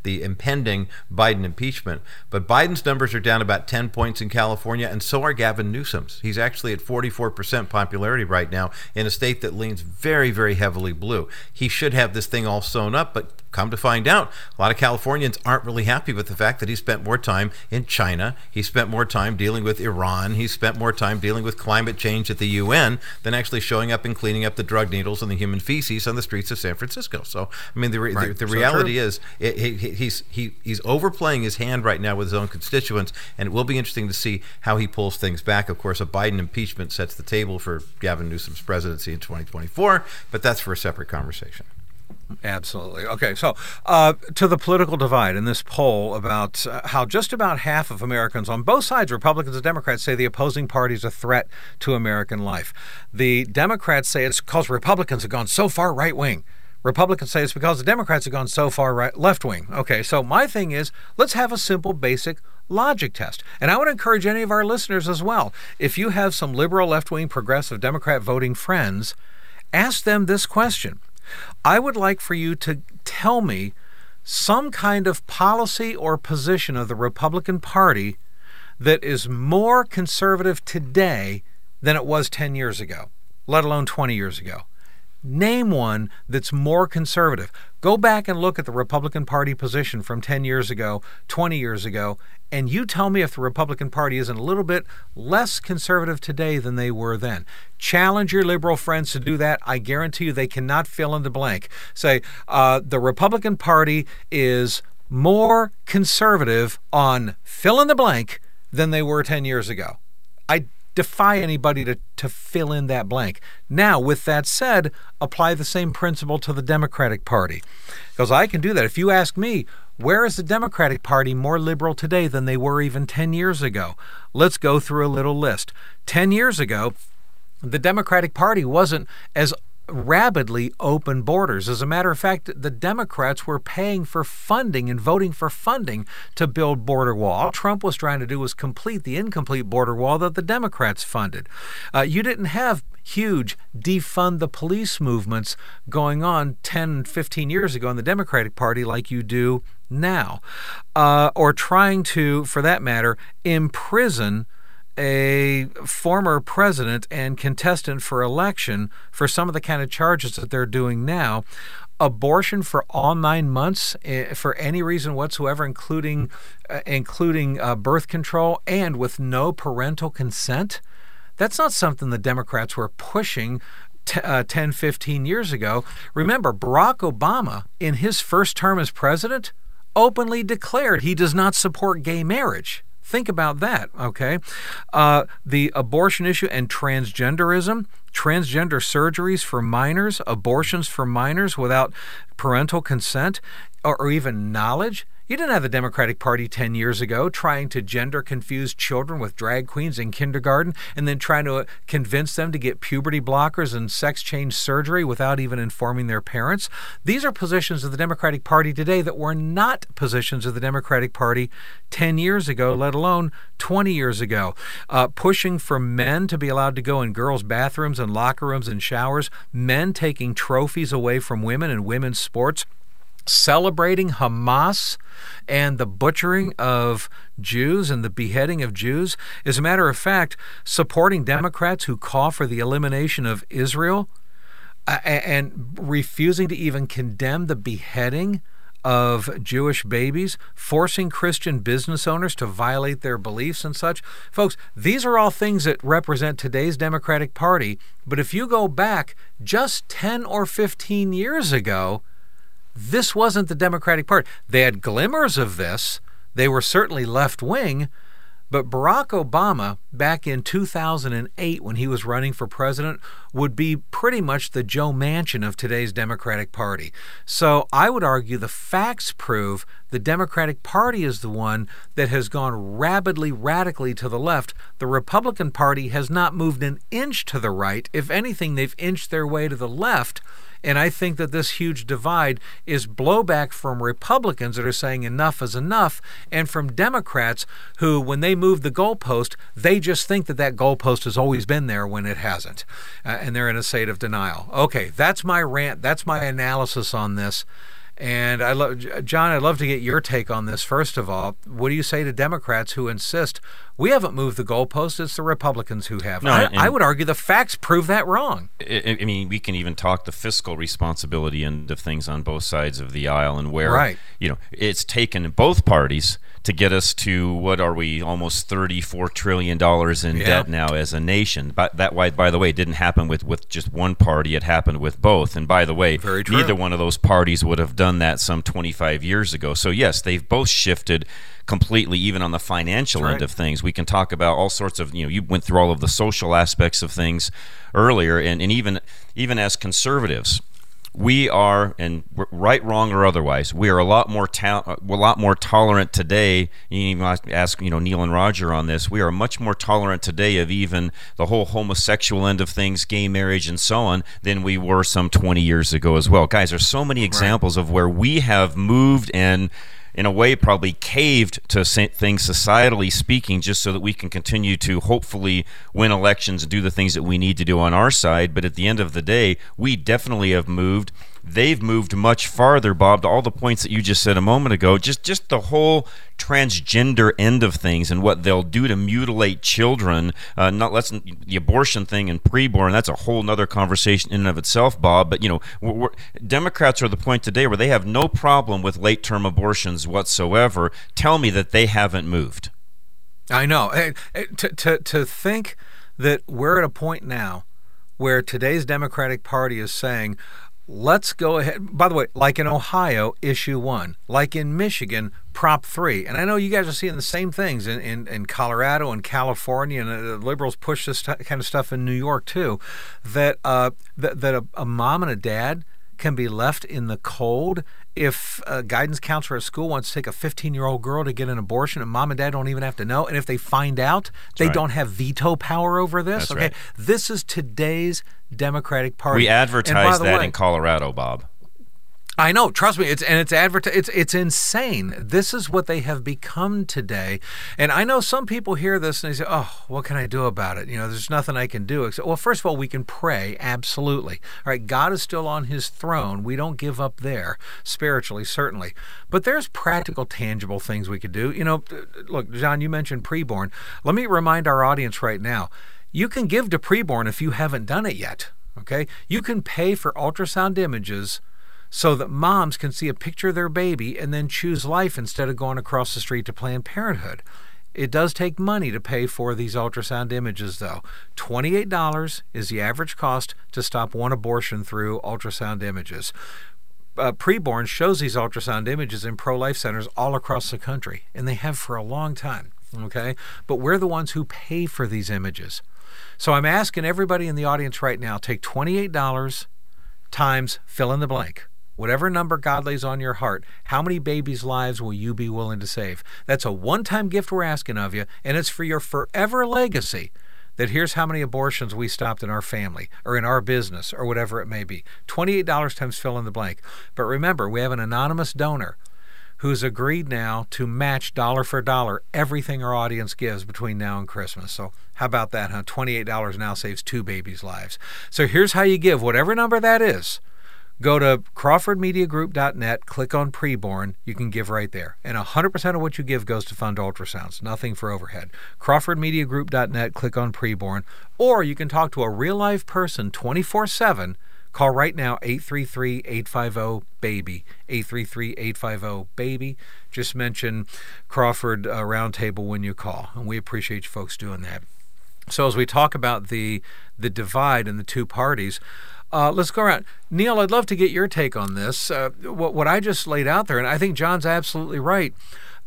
the impact. Pending Biden impeachment. But Biden's numbers are down about ten points in California, and so are Gavin Newsom's. He's actually at forty-four percent popularity right now in a state that leans very, very heavily blue. He should have this thing all sewn up, but come to find out, a lot of Californians aren't really happy with the fact that he spent more time in China, he spent more time dealing with Iran, he spent more time dealing with climate change at the U N than actually showing up and cleaning up the drug needles and the human feces on the streets of San Francisco. So, I mean, the, re- right. the, the so reality true. is it, he, he's he, he's overplaying his hand right now with his own constituents, and it will be interesting to see how he pulls things back. Of course, a Biden impeachment sets the table for Gavin Newsom's presidency in twenty twenty-four, but that's for a separate conversation. Absolutely. Okay, so uh, to the political divide in this poll about uh, how just about half of Americans on both sides, Republicans and Democrats, say the opposing party is a threat to American life. The Democrats say it's because Republicans have gone so far right wing. Republicans say it's because the Democrats have gone so far right, left wing. Okay, so my thing is, let's have a simple, basic logic test. And I would encourage any of our listeners as well. If you have some liberal, left wing, progressive, Democrat voting friends, ask them this question. I would like for you to tell me some kind of policy or position of the Republican Party that is more conservative today than it was ten years ago, let alone twenty years ago. Name one that's more conservative. Go back and look at the Republican Party position from ten years ago, twenty years ago, and you tell me if the Republican Party isn't a little bit less conservative today than they were then. Challenge your liberal friends to do that. I guarantee you they cannot fill in the blank. Say, uh, the Republican Party is more conservative on fill in the blank than they were ten years ago. I defy anybody to, to fill in that blank. Now, with that said, apply the same principle to the Democratic Party. Because I can do that. If you ask me, where is the Democratic Party more liberal today than they were even ten years ago? Let's go through a little list. ten years ago, the Democratic Party wasn't as rabidly open borders. As a matter of fact, the Democrats were paying for funding and voting for funding to build border wall. All Trump was trying to do was complete the incomplete border wall that the Democrats funded. Uh, you didn't have huge defund the police movements going on ten, fifteen years ago in the Democratic Party like you do now, uh, or trying to, for that matter, imprison a former president and contestant for election for some of the kind of charges that they're doing now. Abortion for all nine months for any reason whatsoever, including uh, including uh, birth control and with no parental consent. That's not something the Democrats were pushing t- uh, ten, fifteen years ago. Remember, Barack Obama, in his first term as president, openly declared he does not support gay marriage. Think about that, okay? Uh, the abortion issue and transgenderism, transgender surgeries for minors, abortions for minors without parental consent or, or even knowledge. You didn't have the Democratic Party ten years ago trying to gender confuse children with drag queens in kindergarten and then trying to convince them to get puberty blockers and sex change surgery without even informing their parents. These are positions of the Democratic Party today that were not positions of the Democratic Party ten years ago, let alone twenty years ago. Uh, pushing for men to be allowed to go in girls' bathrooms and locker rooms and showers, men taking trophies away from women in women's sports, celebrating Hamas and the butchering of Jews and the beheading of Jews. As a matter of fact, supporting Democrats who call for the elimination of Israel uh, and refusing to even condemn the beheading of Jewish babies, forcing Christian business owners to violate their beliefs and such. Folks, these are all things that represent today's Democratic Party. But if you go back just ten or fifteen years ago, This wasn't the Democratic Party. They had glimmers of this. They were certainly left-wing. But Barack Obama, back in two thousand eight, when he was running for president, would be pretty much the Joe Manchin of today's Democratic Party. So I would argue the facts prove the Democratic Party is the one that has gone rapidly, radically to the left. The Republican Party has not moved an inch to the right. If anything, they've inched their way to the left. And I think that this huge divide is blowback from Republicans that are saying enough is enough, and from Democrats who, when they move the goalpost, they just think that that goalpost has always been there when it hasn't, uh, and they're in a state of denial. Okay, that's my rant. That's my analysis on this. And I love, John, I'd love to get your take on this. First of all, what do you say to Democrats who insist we haven't moved the goalposts? It's the Republicans who have. No, I, I would argue the facts prove that wrong. I, I mean, we can even talk the fiscal responsibility end of things on both sides of the aisle, and where right. you know it's taken both parties to get us to what are we, almost thirty-four trillion dollars in yeah. debt now as a nation. But that, by the way, didn't happen with, with just one party. It happened with both. And by the way, neither one of those parties would have done that some twenty-five years ago. So yes, they've both shifted completely, even on the financial That's end right. of things. We can talk about all sorts of, you know, you went through all of the social aspects of things earlier, and, and even even as conservatives, we are, and right, wrong, or otherwise, we are a lot more ta- a lot more tolerant today. You can ask, you know, Neil and Roger on this. We are much more tolerant today of even the whole homosexual end of things, gay marriage, and so on, than we were some twenty years ago as well. Guys, there's so many examples right. of where we have moved and, in a way, probably caved to things societally speaking, just so that we can continue to hopefully win elections and do the things that we need to do on our side. But at the end of the day, we definitely have moved. They've moved much farther, Bob, to all the points that you just said a moment ago. Just just the whole transgender end of things and what they'll do to mutilate children. Uh, not let's the abortion thing and preborn. That's a whole other conversation in and of itself, Bob. But you know, we're, we're, Democrats are at the point today where they have no problem with late-term abortions whatsoever. Tell me that they haven't moved. I know. Hey, to to to think that we're at a point now where today's Democratic Party is saying, let's go ahead. By the way, like in Ohio, issue one, like in Michigan, prop three. And I know you guys are seeing the same things in, in, in Colorado and California, and the liberals push this t- kind of stuff in New York too, that uh, that, that a, a mom and a dad can be left in the cold if a guidance counselor at school wants to take a fifteen-year-old girl to get an abortion, and mom and dad don't even have to know. And if they find out, That's they right. don't have veto power over this. That's okay, right. This is today's Democratic Party. We advertise that way, in Colorado, Bob. I know. Trust me. It's and it's advertised. It's it's insane. This is what they have become today. And I know some people hear this and they say, "Oh, what can I do about it? You know, there's nothing I can do." Except, well, first of all, we can pray. Absolutely. All right. God is still on His throne. We don't give up there spiritually, certainly. But there's practical, tangible things we could do. You know, look, John, you mentioned Preborn. Let me remind our audience right now: you can give to Preborn if you haven't done it yet. Okay. You can pay for ultrasound images so that moms can see a picture of their baby and then choose life instead of going across the street to Planned Parenthood. It does take money to pay for these ultrasound images, though. twenty-eight dollars is the average cost to stop one abortion through ultrasound images. Uh, Preborn shows these ultrasound images in pro-life centers all across the country, and they have for a long time, okay? But we're the ones who pay for these images. So I'm asking everybody in the audience right now, take twenty-eight dollars times fill in the blank. Whatever number God lays on your heart, how many babies' lives will you be willing to save? That's a one-time gift we're asking of you, and it's for your forever legacy that here's how many abortions we stopped in our family or in our business or whatever it may be. twenty-eight dollars times fill in the blank. But remember, we have an anonymous donor who's agreed now to match dollar for dollar everything our audience gives between now and Christmas. So how about that, huh? twenty-eight dollars now saves two babies' lives. So here's how you give, whatever number that is. Go to crawford media group dot net, click on Preborn. You can give right there. And one hundred percent of what you give goes to fund ultrasounds, nothing for overhead. crawford media group dot net, click on Preborn. Or you can talk to a real-life person twenty-four seven. Call right now, eight three three, eight five zero, BABY, eight three three, eight five zero, BABY. Just mention Crawford uh, Roundtable when you call. And we appreciate you folks doing that. So as we talk about the the divide in the two parties, Uh, let's go around. Neil, I'd love to get your take on this, uh, what, what I just laid out there, and I think John's absolutely right.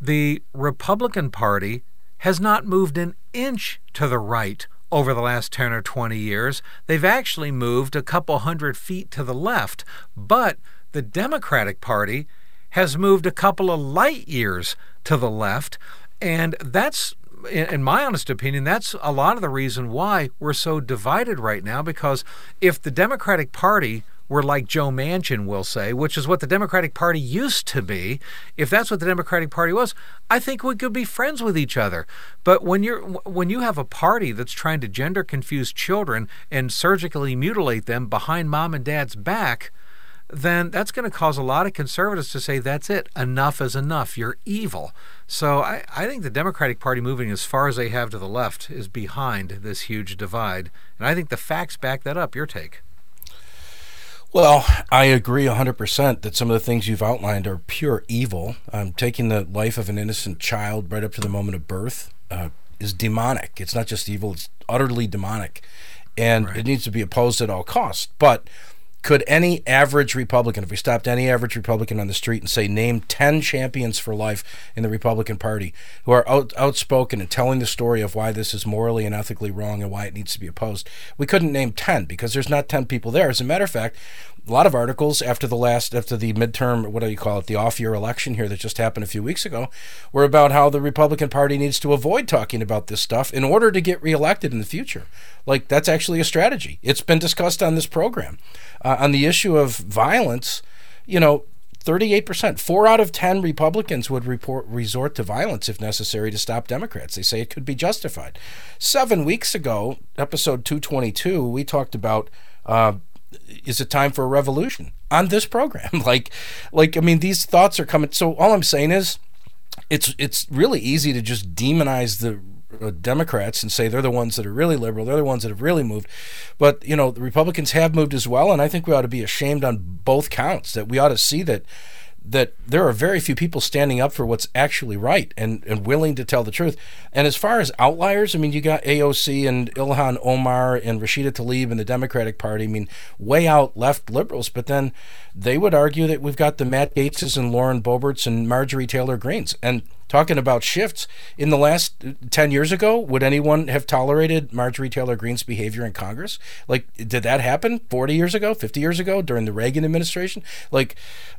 The Republican Party has not moved an inch to the right over the last ten or twenty years. They've actually moved a couple hundred feet to the left, but the Democratic Party has moved a couple of light years to the left, and that's, in my honest opinion, that's a lot of the reason why we're so divided right now, because if the Democratic Party were like Joe Manchin will say, which is what the Democratic Party used to be, if that's what the Democratic Party was, I think we could be friends with each other. But when you're when you have a party that's trying to gender confuse children and surgically mutilate them behind mom and dad's back, then that's going to cause a lot of conservatives to say, that's it, enough is enough, you're evil. So I, I think the Democratic Party moving as far as they have to the left is behind this huge divide. And I think the facts back that up. Your take? Well, I agree one hundred percent that some of the things you've outlined are pure evil. Um, taking the life of an innocent child right up to the moment of birth uh, is demonic. It's not just evil, it's utterly demonic. And right. It needs to be opposed at all costs. But could any average Republican, if we stopped any average Republican on the street and say, name ten champions for life in the Republican Party who are out, outspoken and telling the story of why this is morally and ethically wrong and why it needs to be opposed, we couldn't name ten because there's not ten people there. As a matter of fact, a lot of articles after the last, after the midterm, what do you call it, the off-year election here that just happened a few weeks ago, were about how the Republican Party needs to avoid talking about this stuff in order to get reelected in the future. Like, that's actually a strategy. It's been discussed on this program. Uh, on the issue of violence, you know, thirty-eight percent, four out of ten Republicans would report, resort to violence if necessary to stop Democrats. They say it could be justified. Seven weeks ago, episode two twenty-two, we talked about uh, is it time for a revolution on this program? like, like, I mean, these thoughts are coming. So all I'm saying is it's it's really easy to just demonize the Democrats and say they're the ones that are really liberal, they're the ones that have really moved. But, you know, the Republicans have moved as well, and I think we ought to be ashamed on both counts, that we ought to see that that there are very few people standing up for what's actually right and, and willing to tell the truth. And as far as outliers, I mean, you got A O C and Ilhan Omar and Rashida Tlaib and the Democratic Party, I mean, way out left liberals, but then they would argue that we've got the Matt Gaetzes and Lauren Boeberts and Marjorie Taylor Greenes. And talking about shifts, in the last ten years ago, would anyone have tolerated Marjorie Taylor Greene's behavior in Congress? Like, did that happen forty years ago, fifty years ago, during the Reagan administration? Like,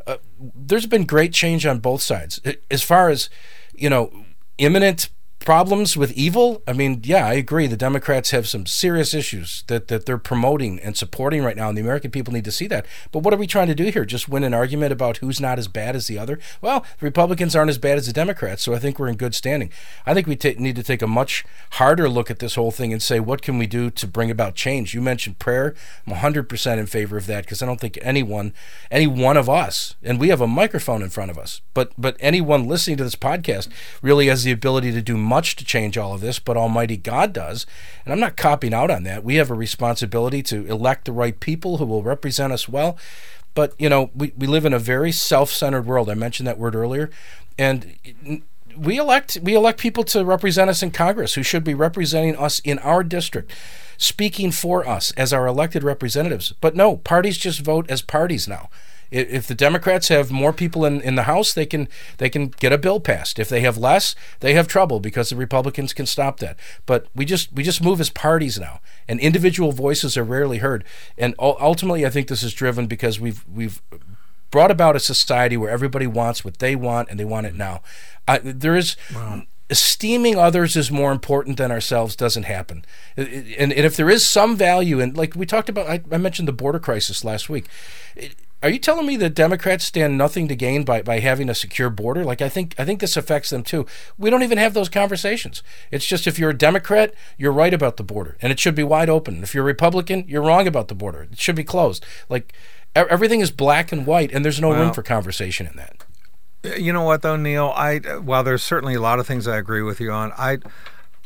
uh, there's been great change on both sides. As far as, you know, imminent problems with evil, I mean, yeah, I agree. The Democrats have some serious issues that, that they're promoting and supporting right now, and the American people need to see that. But what are we trying to do here? Just win an argument about who's not as bad as the other? Well, the Republicans aren't as bad as the Democrats, so I think we're in good standing. I think we t- need to take a much harder look at this whole thing and say, what can we do to bring about change? You mentioned prayer. I'm one hundred percent in favor of that, because I don't think anyone, any one of us, and we have a microphone in front of us, but but anyone listening to this podcast really has the ability to do much to change all of this, but Almighty God does. And I'm not copping out on that. We have a responsibility to elect the right people who will represent us well. But, you know, we, we live in a very self-centered world. I mentioned that word earlier. And we elect we elect people to represent us in Congress who should be representing us in our district, speaking for us as our elected representatives. But no, parties just vote as parties now. If the Democrats have more people in, in the House, they can they can get a bill passed. If they have less, they have trouble because the Republicans can stop that. But we just we just move as parties now, and individual voices are rarely heard. And ultimately, I think this is driven because we've we've brought about a society where everybody wants what they want and they want it now. I, there is. Wow. Esteeming others is more important than ourselves doesn't happen. And, and if there is some value, and like we talked about, I, I mentioned the border crisis last week. It, Are you telling me that Democrats stand nothing to gain by, by having a secure border? Like, I think I think this affects them, too. We don't even have those conversations. It's just if you're a Democrat, you're right about the border, and it should be wide open. If you're a Republican, you're wrong about the border. It should be closed. Like, everything is black and white, and there's no wow. room for conversation in that. You know what, though, Neil? I, while there's certainly a lot of things I agree with you on, I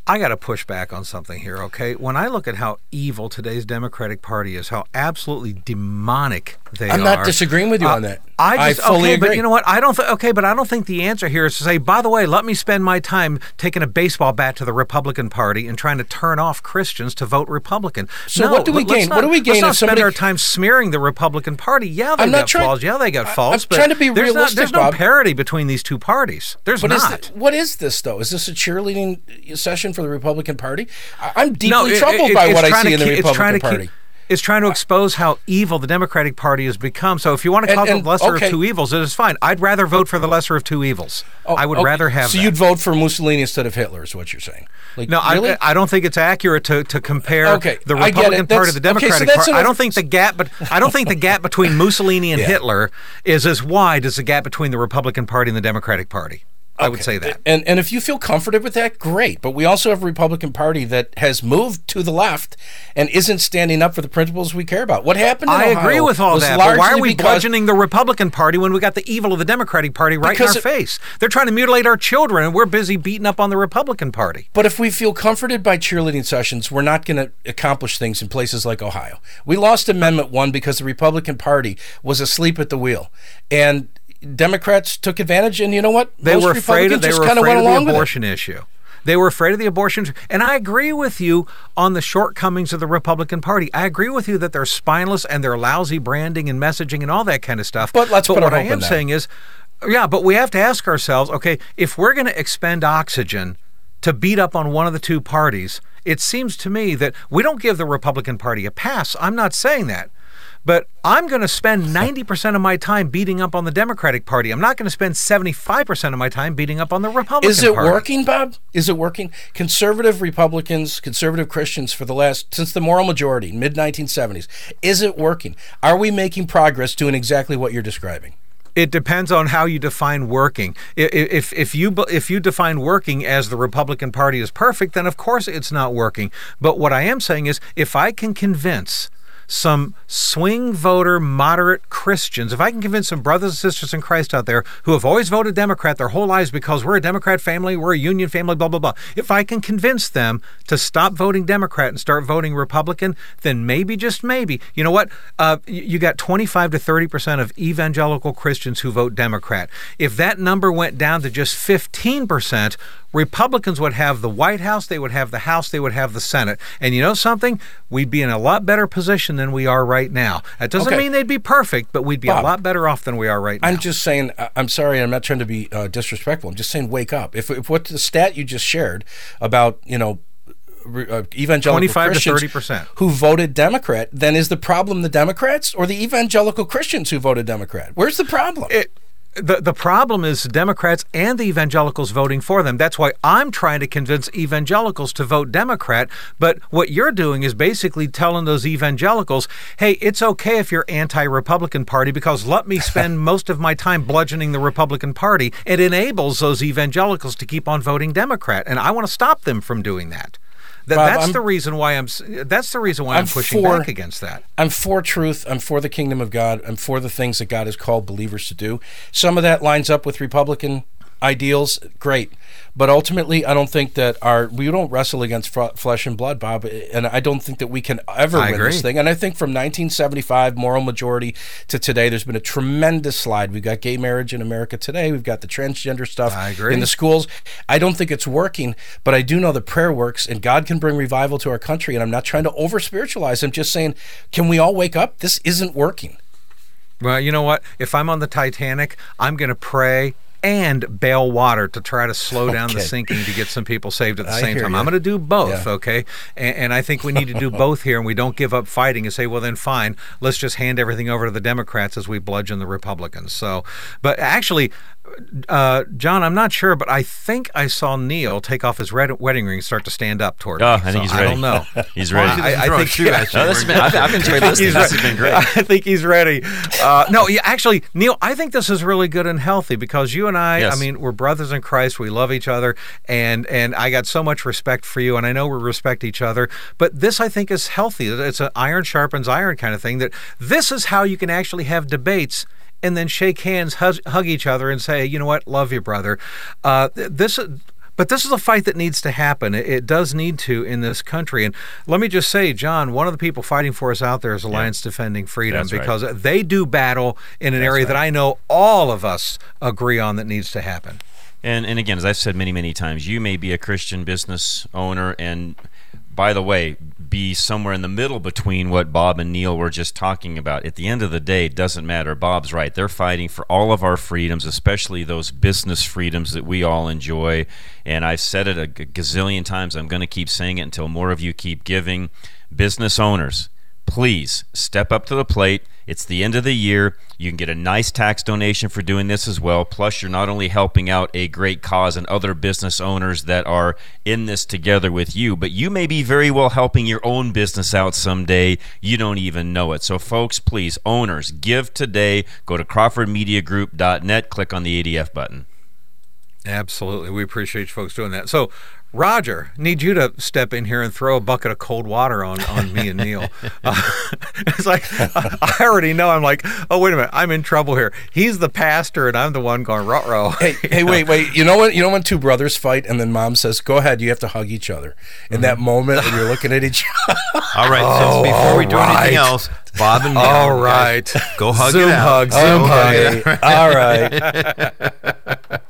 I got to push back on something here, okay? When I look at how evil today's Democratic Party is, how absolutely demonic they I'm are. I'm not disagreeing with you uh, on that. I, just, I fully okay, agree. But you know what? I don't. Th- okay, but I don't think the answer here is to say, by the way, let me spend my time taking a baseball bat to the Republican Party and trying to turn off Christians to vote Republican. So no, what do we gain? Not, what do we gain? Let's not if spend somebody... our time smearing the Republican Party. Yeah, they I'm got trying... flaws. Yeah, they got faults. I'm but trying to be there's realistic, not, There's Bob. no parity between these two parties. There's but not. Is the, what is this, though? Is this a cheerleading session for the Republican Party? I'm deeply no, it, troubled it, by what I see keep, in the Republican Party. Keep, it's trying to expose how evil the Democratic Party has become. So if you want to call and, and, the lesser okay. of two evils, it is fine. I'd rather vote for the lesser of two evils. Oh, I would okay. rather have So that. You'd vote for Mussolini instead of Hitler is what you're saying? Like, no, really? I, I don't think it's accurate to, to compare okay. the Republican Party to the Democratic okay, so Party. I don't think the gap but I don't think the gap between Mussolini and yeah. Hitler is as wide as the gap between the Republican Party and the Democratic Party. Okay. I would say that. And and if you feel comforted with that, great. But we also have a Republican Party that has moved to the left and isn't standing up for the principles we care about. What happened in I Ohio agree with all that. But why are we bludgeoning the Republican Party when we got the evil of the Democratic Party right in our it, face? They're trying to mutilate our children, and we're busy beating up on the Republican Party. But if we feel comforted by cheerleading sessions, we're not going to accomplish things in places like Ohio. We lost Amendment one because the Republican Party was asleep at the wheel. And Democrats took advantage, and you know what? They Most were afraid of, they were afraid of the abortion issue. They were afraid of the abortion. And I agree with you on the shortcomings of the Republican Party. I agree with you that they're spineless and their lousy branding and messaging and all that kind of stuff. But let's but put what our hope I am in that. saying is, yeah, but we have to ask ourselves, okay, if we're going to expend oxygen to beat up on one of the two parties, it seems to me that we don't give the Republican Party a pass. I'm not saying that. But I'm going to spend ninety percent of my time beating up on the Democratic Party. I'm not going to spend seventy-five percent of my time beating up on the Republican Party. Is it Party. working, Bob? Is it working? Conservative Republicans, conservative Christians for the last, since the moral majority, mid nineteen seventies, is it working? Are we making progress doing exactly what you're describing? It depends on how you define working. If if you if you define working as the Republican Party is perfect, then of course it's not working. But what I am saying is, if I can convince some swing voter, moderate Christians, if I can convince some brothers and sisters in Christ out there who have always voted Democrat their whole lives because we're a Democrat family, we're a union family, blah, blah, blah. If I can convince them to stop voting Democrat and start voting Republican, then maybe, just maybe, you know what? Uh, you got twenty-five to thirty percent of evangelical Christians who vote Democrat. If that number went down to just fifteen percent, Republicans would have the White House, they would have the House, they would have the Senate. And you know something? We'd be in a lot better position than we are right now. That doesn't okay. mean they'd be perfect, but we'd be Bob, a lot better off than we are right now. I'm just saying, I'm sorry, I'm not trying to be uh, disrespectful. I'm just saying wake up. If, if what the stat you just shared about, you know, Uh, evangelical twenty-five Christians to thirty percent who voted Democrat, then is the problem the Democrats or the evangelical Christians who voted Democrat? Where's the problem? It, The the problem is Democrats and the evangelicals voting for them. That's why I'm trying to convince evangelicals to vote Democrat. But what you're doing is basically telling those evangelicals, hey, it's okay if you're anti-Republican Party, because let me spend most of my time bludgeoning the Republican Party. It enables those evangelicals to keep on voting Democrat. And I want to stop them from doing that. That, Bob, that's I'm, the reason why I'm. That's the reason why I'm, I'm pushing for, back against that. I'm for truth. I'm for the kingdom of God. I'm for the things that God has called believers to do. Some of that lines up with Republican ideals. Great, but ultimately, I don't think that our we don't wrestle against f- flesh and blood, Bob. And I don't think that we can ever I win agree. this thing. And I think from nineteen seventy-five moral majority to today, there's been a tremendous slide. We've got gay marriage in America today. We've got the transgender stuff I agree. in the schools. I don't think it's working, but I do know that prayer works, and God can bring revival to our country. And I'm not trying to over spiritualize. I'm just saying, can we all wake up? This isn't working. Well, you know what? If I'm on the Titanic, I'm going to pray and bail water to try to slow down okay. the sinking to get some people saved at the I same time. You. I'm going to do both, yeah. okay? And, and I think we need to do both here, and we don't give up fighting and say, well, then fine, let's just hand everything over to the Democrats as we bludgeon the Republicans. So, but actually, uh, John, I'm not sure, but I think I saw Neil take off his red wedding ring and start to stand up toward me. Oh, I think so he's ready. I don't know. he's ready. I, I think you yeah. actually. No, this has been, I've, I've enjoyed listening. This has been great. I think he's ready. Uh, no, yeah, actually, Neil, I think this is really good and healthy, because you and I, yes. I mean, we're brothers in Christ. We love each other, and and I got so much respect for you, and I know we respect each other. But this, I think, is healthy. It's an iron sharpens iron kind of thing. That this is how you can actually have debates and then shake hands, hug, hug each other, and say, you know what, love you, brother. Uh, this. But this is a fight that needs to happen. It, it does need to in this country. And let me just say, John, one of the people fighting for us out there is Alliance yeah. Defending Freedom, That's because right. they do battle in an That's area right. that I know all of us agree on that needs to happen. And and again, as I've said many, many times, you may be a Christian business owner and, by the way, be somewhere in the middle between what Bob and Neil were just talking about. At the end of the day, it doesn't matter. Bob's right. They're fighting for all of our freedoms, especially those business freedoms that we all enjoy. And I've said it a gazillion times. I'm going to keep saying it until more of you keep giving. Business owners, please step up to the plate. It's the end of the year. You can get a nice tax donation for doing this as well. Plus, you're not only helping out a great cause and other business owners that are in this together with you, but you may be very well helping your own business out someday. You don't even know it. So, folks, please, owners, give today. Go to Crawford Media Group dot net. Click on the A D F button. Absolutely. We appreciate you folks doing that. So, Roger, need you to step in here and throw a bucket of cold water on, on me and Neil. Uh, it's like, I already know. I'm like, oh, wait a minute. I'm in trouble here. He's the pastor, and I'm the one going, ruh-roh. Hey, hey, wait, wait. You know when, you know when two brothers fight, and then mom says, go ahead, you have to hug each other? In mm-hmm. that moment, and you're looking at each other. All right. Oh, so before we do right. anything else, Bob and Neil. All right. Guys, go hug Zoom it out. Zoom okay. hug. All right.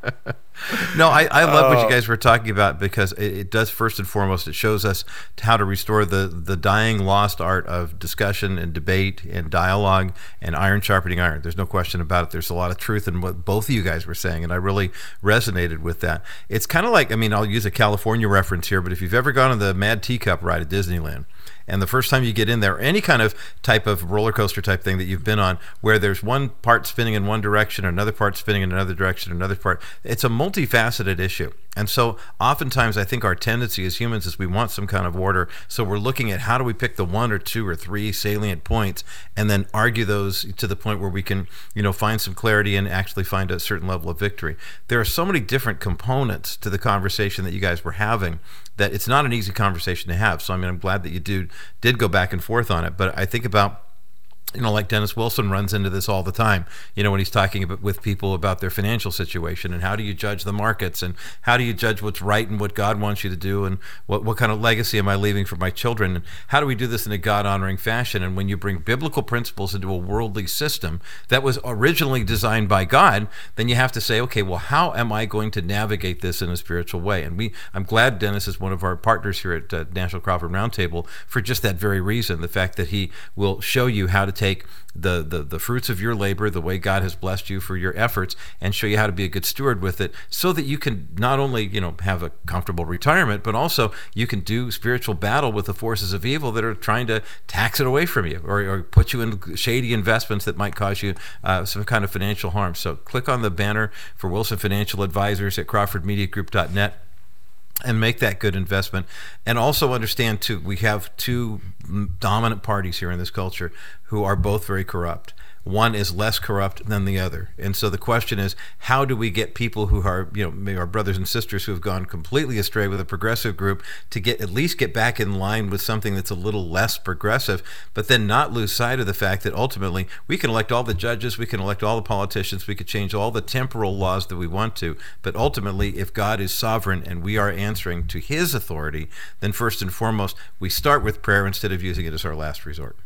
No, I, I love what you guys were talking about, because it, it does, first and foremost, it shows us how to restore the, the dying lost art of discussion and debate and dialogue and iron sharpening iron. There's no question about it. There's a lot of truth in what both of you guys were saying, and I really resonated with that. It's kind of like, I mean, I'll use a California reference here, but if you've ever gone on the Mad Teacup ride at Disneyland, and the first time you get in there, any kind of type of roller coaster type thing that you've been on, where there's one part spinning in one direction, another part spinning in another direction, another part, it's a multifaceted issue. And so oftentimes I think our tendency as humans is we want some kind of order. So we're looking at how do we pick the one or two or three salient points and then argue those to the point where we can, you know, find some clarity and actually find a certain level of victory. There are so many different components to the conversation that you guys were having that it's not an easy conversation to have. So I mean, I'm glad that you do did go back and forth on it. But I think about, you know, like Dennis Wilson runs into this all the time, you know, when he's talking about, with people about their financial situation and how do you judge the markets and how do you judge what's right and what God wants you to do and what, what kind of legacy am I leaving for my children and how do we do this in a God-honoring fashion? And when you bring biblical principles into a worldly system that was originally designed by God, then you have to say, okay, well, how am I going to navigate this in a spiritual way? And we, I'm glad Dennis is one of our partners here at uh, National Crawford Roundtable for just that very reason, the fact that he will show you how to take take the, the the fruits of your labor, the way God has blessed you for your efforts, and show you how to be a good steward with it so that you can not only, you know, have a comfortable retirement, but also you can do spiritual battle with the forces of evil that are trying to tax it away from you or, or put you in shady investments that might cause you uh, some kind of financial harm. So click on the banner for Wilson Financial Advisors at Crawford Media Group dot net. And make that good investment. And also understand, too, we have two dominant parties here in this culture who are both very corrupt. One is less corrupt than the other. And so the question is, how do we get people who are, you know, maybe our brothers and sisters who have gone completely astray with a progressive group to get at least get back in line with something that's a little less progressive, but then not lose sight of the fact that ultimately we can elect all the judges, we can elect all the politicians, we could change all the temporal laws that we want to, but ultimately if God is sovereign and we are answering to his authority, then first and foremost, we start with prayer instead of using it as our last resort.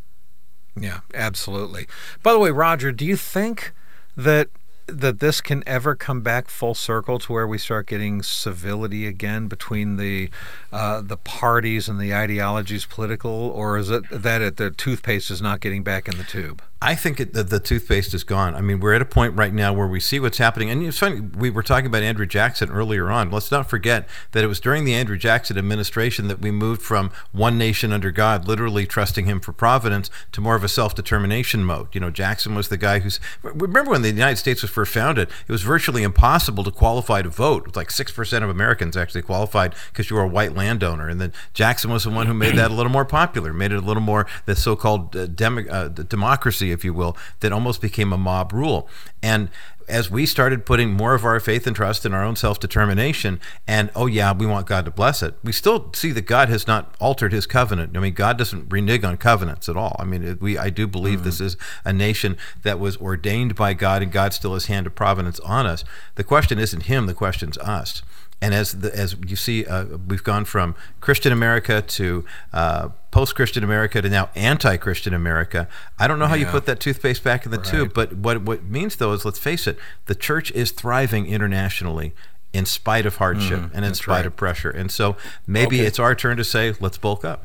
Yeah, absolutely. By the way, Roger, do you think that that this can ever come back full circle to where we start getting civility again between the uh, the parties and the ideologies political, or is it that it, the toothpaste is not getting back in the tube? I think it, the, the toothpaste is gone. I mean, we're at a point right now where we see what's happening. And it's funny, we were talking about Andrew Jackson earlier on. Let's not forget that it was during the Andrew Jackson administration that we moved from one nation under God, literally trusting him for providence, to more of a self-determination mode. You know, Jackson was the guy who's... Remember when the United States was first founded, it was virtually impossible to qualify to vote. It was like six percent of Americans actually qualified because you were a white landowner. And then Jackson was the one who made that a little more popular, made it a little more the so-called uh, dem- uh, democracy, if you will, that almost became a mob rule. And as we started putting more of our faith and trust in our own self-determination and, oh yeah, we want God to bless it, we still see that God has not altered his covenant. I mean, God doesn't renege on covenants at all. I mean, we I do believe mm-hmm. this is a nation that was ordained by God, and God still has hand of providence on us. The question isn't him, the question's us. And as the, as you see, uh, we've gone from Christian America to uh, post-Christian America to now anti-Christian America. I don't know how yeah. you put that toothpaste back in the right. tube, but what, what it means, though, is, let's face it, the church is thriving internationally in spite of hardship mm, and in spite right. of pressure. And so maybe okay. it's our turn to say, let's bulk up.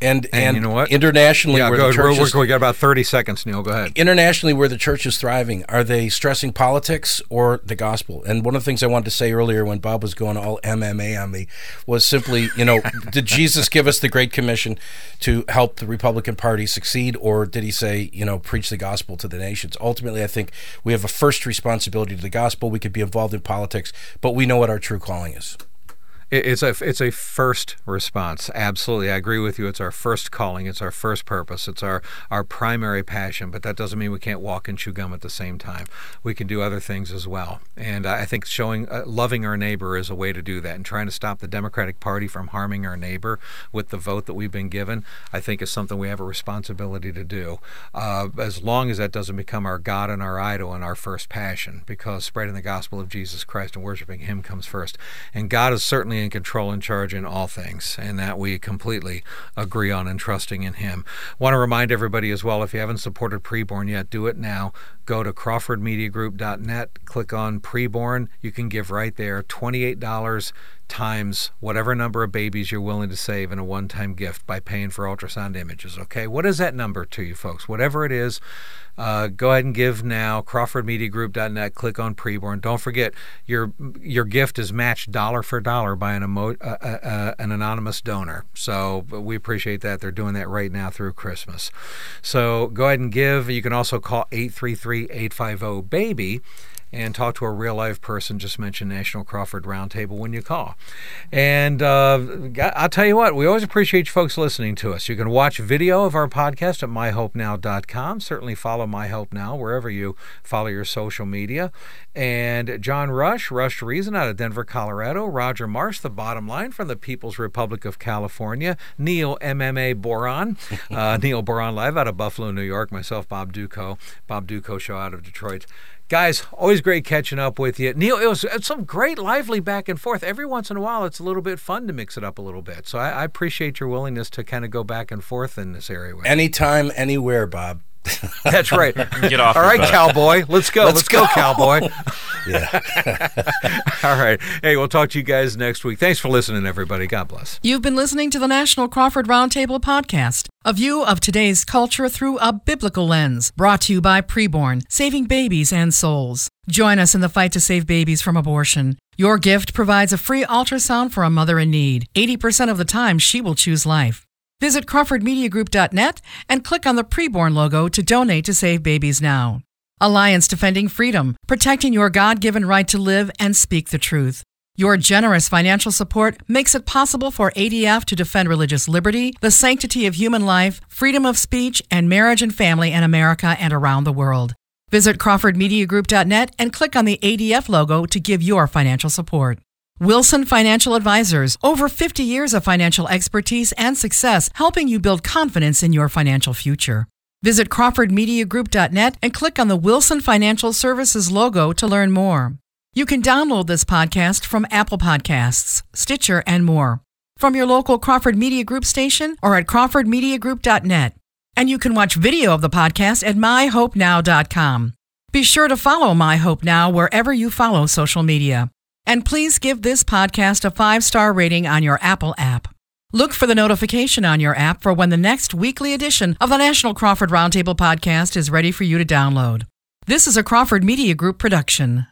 And, and and you know what? Internationally, yeah, where go, the church we're, is, we got about thirty seconds, Neil. Go ahead. Internationally, where the church is thriving, are they stressing politics or the gospel? And one of the things I wanted to say earlier, when Bob was going all M M A on me, was simply, you know, did Jesus give us the Great Commission to help the Republican Party succeed, or did he say, you know, preach the gospel to the nations? Ultimately, I think we have a first responsibility to the gospel. We could be involved in politics, but we know what our true calling is. It's a it's a first response. Absolutely, I agree with you. It's our first calling. It's our first purpose. It's our, our primary passion. But that doesn't mean we can't walk and chew gum at the same time. We can do other things as well. And I think showing uh, loving our neighbor is a way to do that. And trying to stop the Democratic Party from harming our neighbor with the vote that we've been given, I think, is something we have a responsibility to do. Uh, as long as that doesn't become our God and our idol and our first passion, because spreading the gospel of Jesus Christ and worshiping Him comes first. And God is certainly in control and charge in all things, and that we completely agree on and trusting in Him. Want to remind everybody as well, if you haven't supported Preborn yet, do it now. Go to crawford media group dot net, click on Preborn. You can give right there, twenty-eight dollars times whatever number of babies you're willing to save in a one-time gift by paying for ultrasound images, okay? What is that number to you folks? Whatever it is, uh, go ahead and give now, crawford media group dot net, click on Preborn. Don't forget, your your gift is matched dollar for dollar by an, emo- uh, uh, uh, an anonymous donor. So we appreciate that. They're doing that right now through Christmas. So go ahead and give. You can also call eight three three, eight five zero, BABY and talk to a real-life person. Just mention National Crawford Roundtable when you call. And uh, I'll tell you what, we always appreciate you folks listening to us. You can watch video of our podcast at my hope now dot com. Certainly follow MyHopeNow wherever you follow your social media. And John Rush, Rush to Reason out of Denver, Colorado. Roger Marsh, The Bottom Line from the People's Republic of California. Neil M M A Boron, uh, Neil Boron Live out of Buffalo, New York. Myself, Bob Duco, Bob Duco Show out of Detroit. Guys, always great catching up with you. Neil, it was some great lively back and forth. Every once in a while, it's a little bit fun to mix it up a little bit. So I, I appreciate your willingness to kind of go back and forth in this area. With Anytime, you. Anywhere, Bob. That's right. Get off. All right, butt. Cowboy. Let's go. Let's, Let's go. go, cowboy. Yeah. All right. Hey, we'll talk to you guys next week. Thanks for listening, everybody. God bless. You've been listening to the National Crawford Roundtable Podcast, a view of today's culture through a biblical lens, brought to you by Preborn, saving babies and souls. Join us in the fight to save babies from abortion. Your gift provides a free ultrasound for a mother in need. eighty percent of the time, she will choose life. Visit crawford media group dot net and click on the Preborn logo to donate to Save Babies Now. Alliance Defending Freedom, protecting your God-given right to live and speak the truth. Your generous financial support makes it possible for A D F to defend religious liberty, the sanctity of human life, freedom of speech, and marriage and family in America and around the world. Visit crawford media group dot net and click on the A D F logo to give your financial support. Wilson Financial Advisors, over fifty years of financial expertise and success, helping you build confidence in your financial future. Visit crawford media group dot net and click on the Wilson Financial Services logo to learn more. You can download this podcast from Apple Podcasts, Stitcher, and more, from your local Crawford Media Group station or at crawford media group dot net. And you can watch video of the podcast at my hope now dot com. Be sure to follow MyHopeNow wherever you follow social media. And please give this podcast a five-star rating on your Apple app. Look for the notification on your app for when the next weekly edition of the National Crawford Roundtable Podcast is ready for you to download. This is a Crawford Media Group production.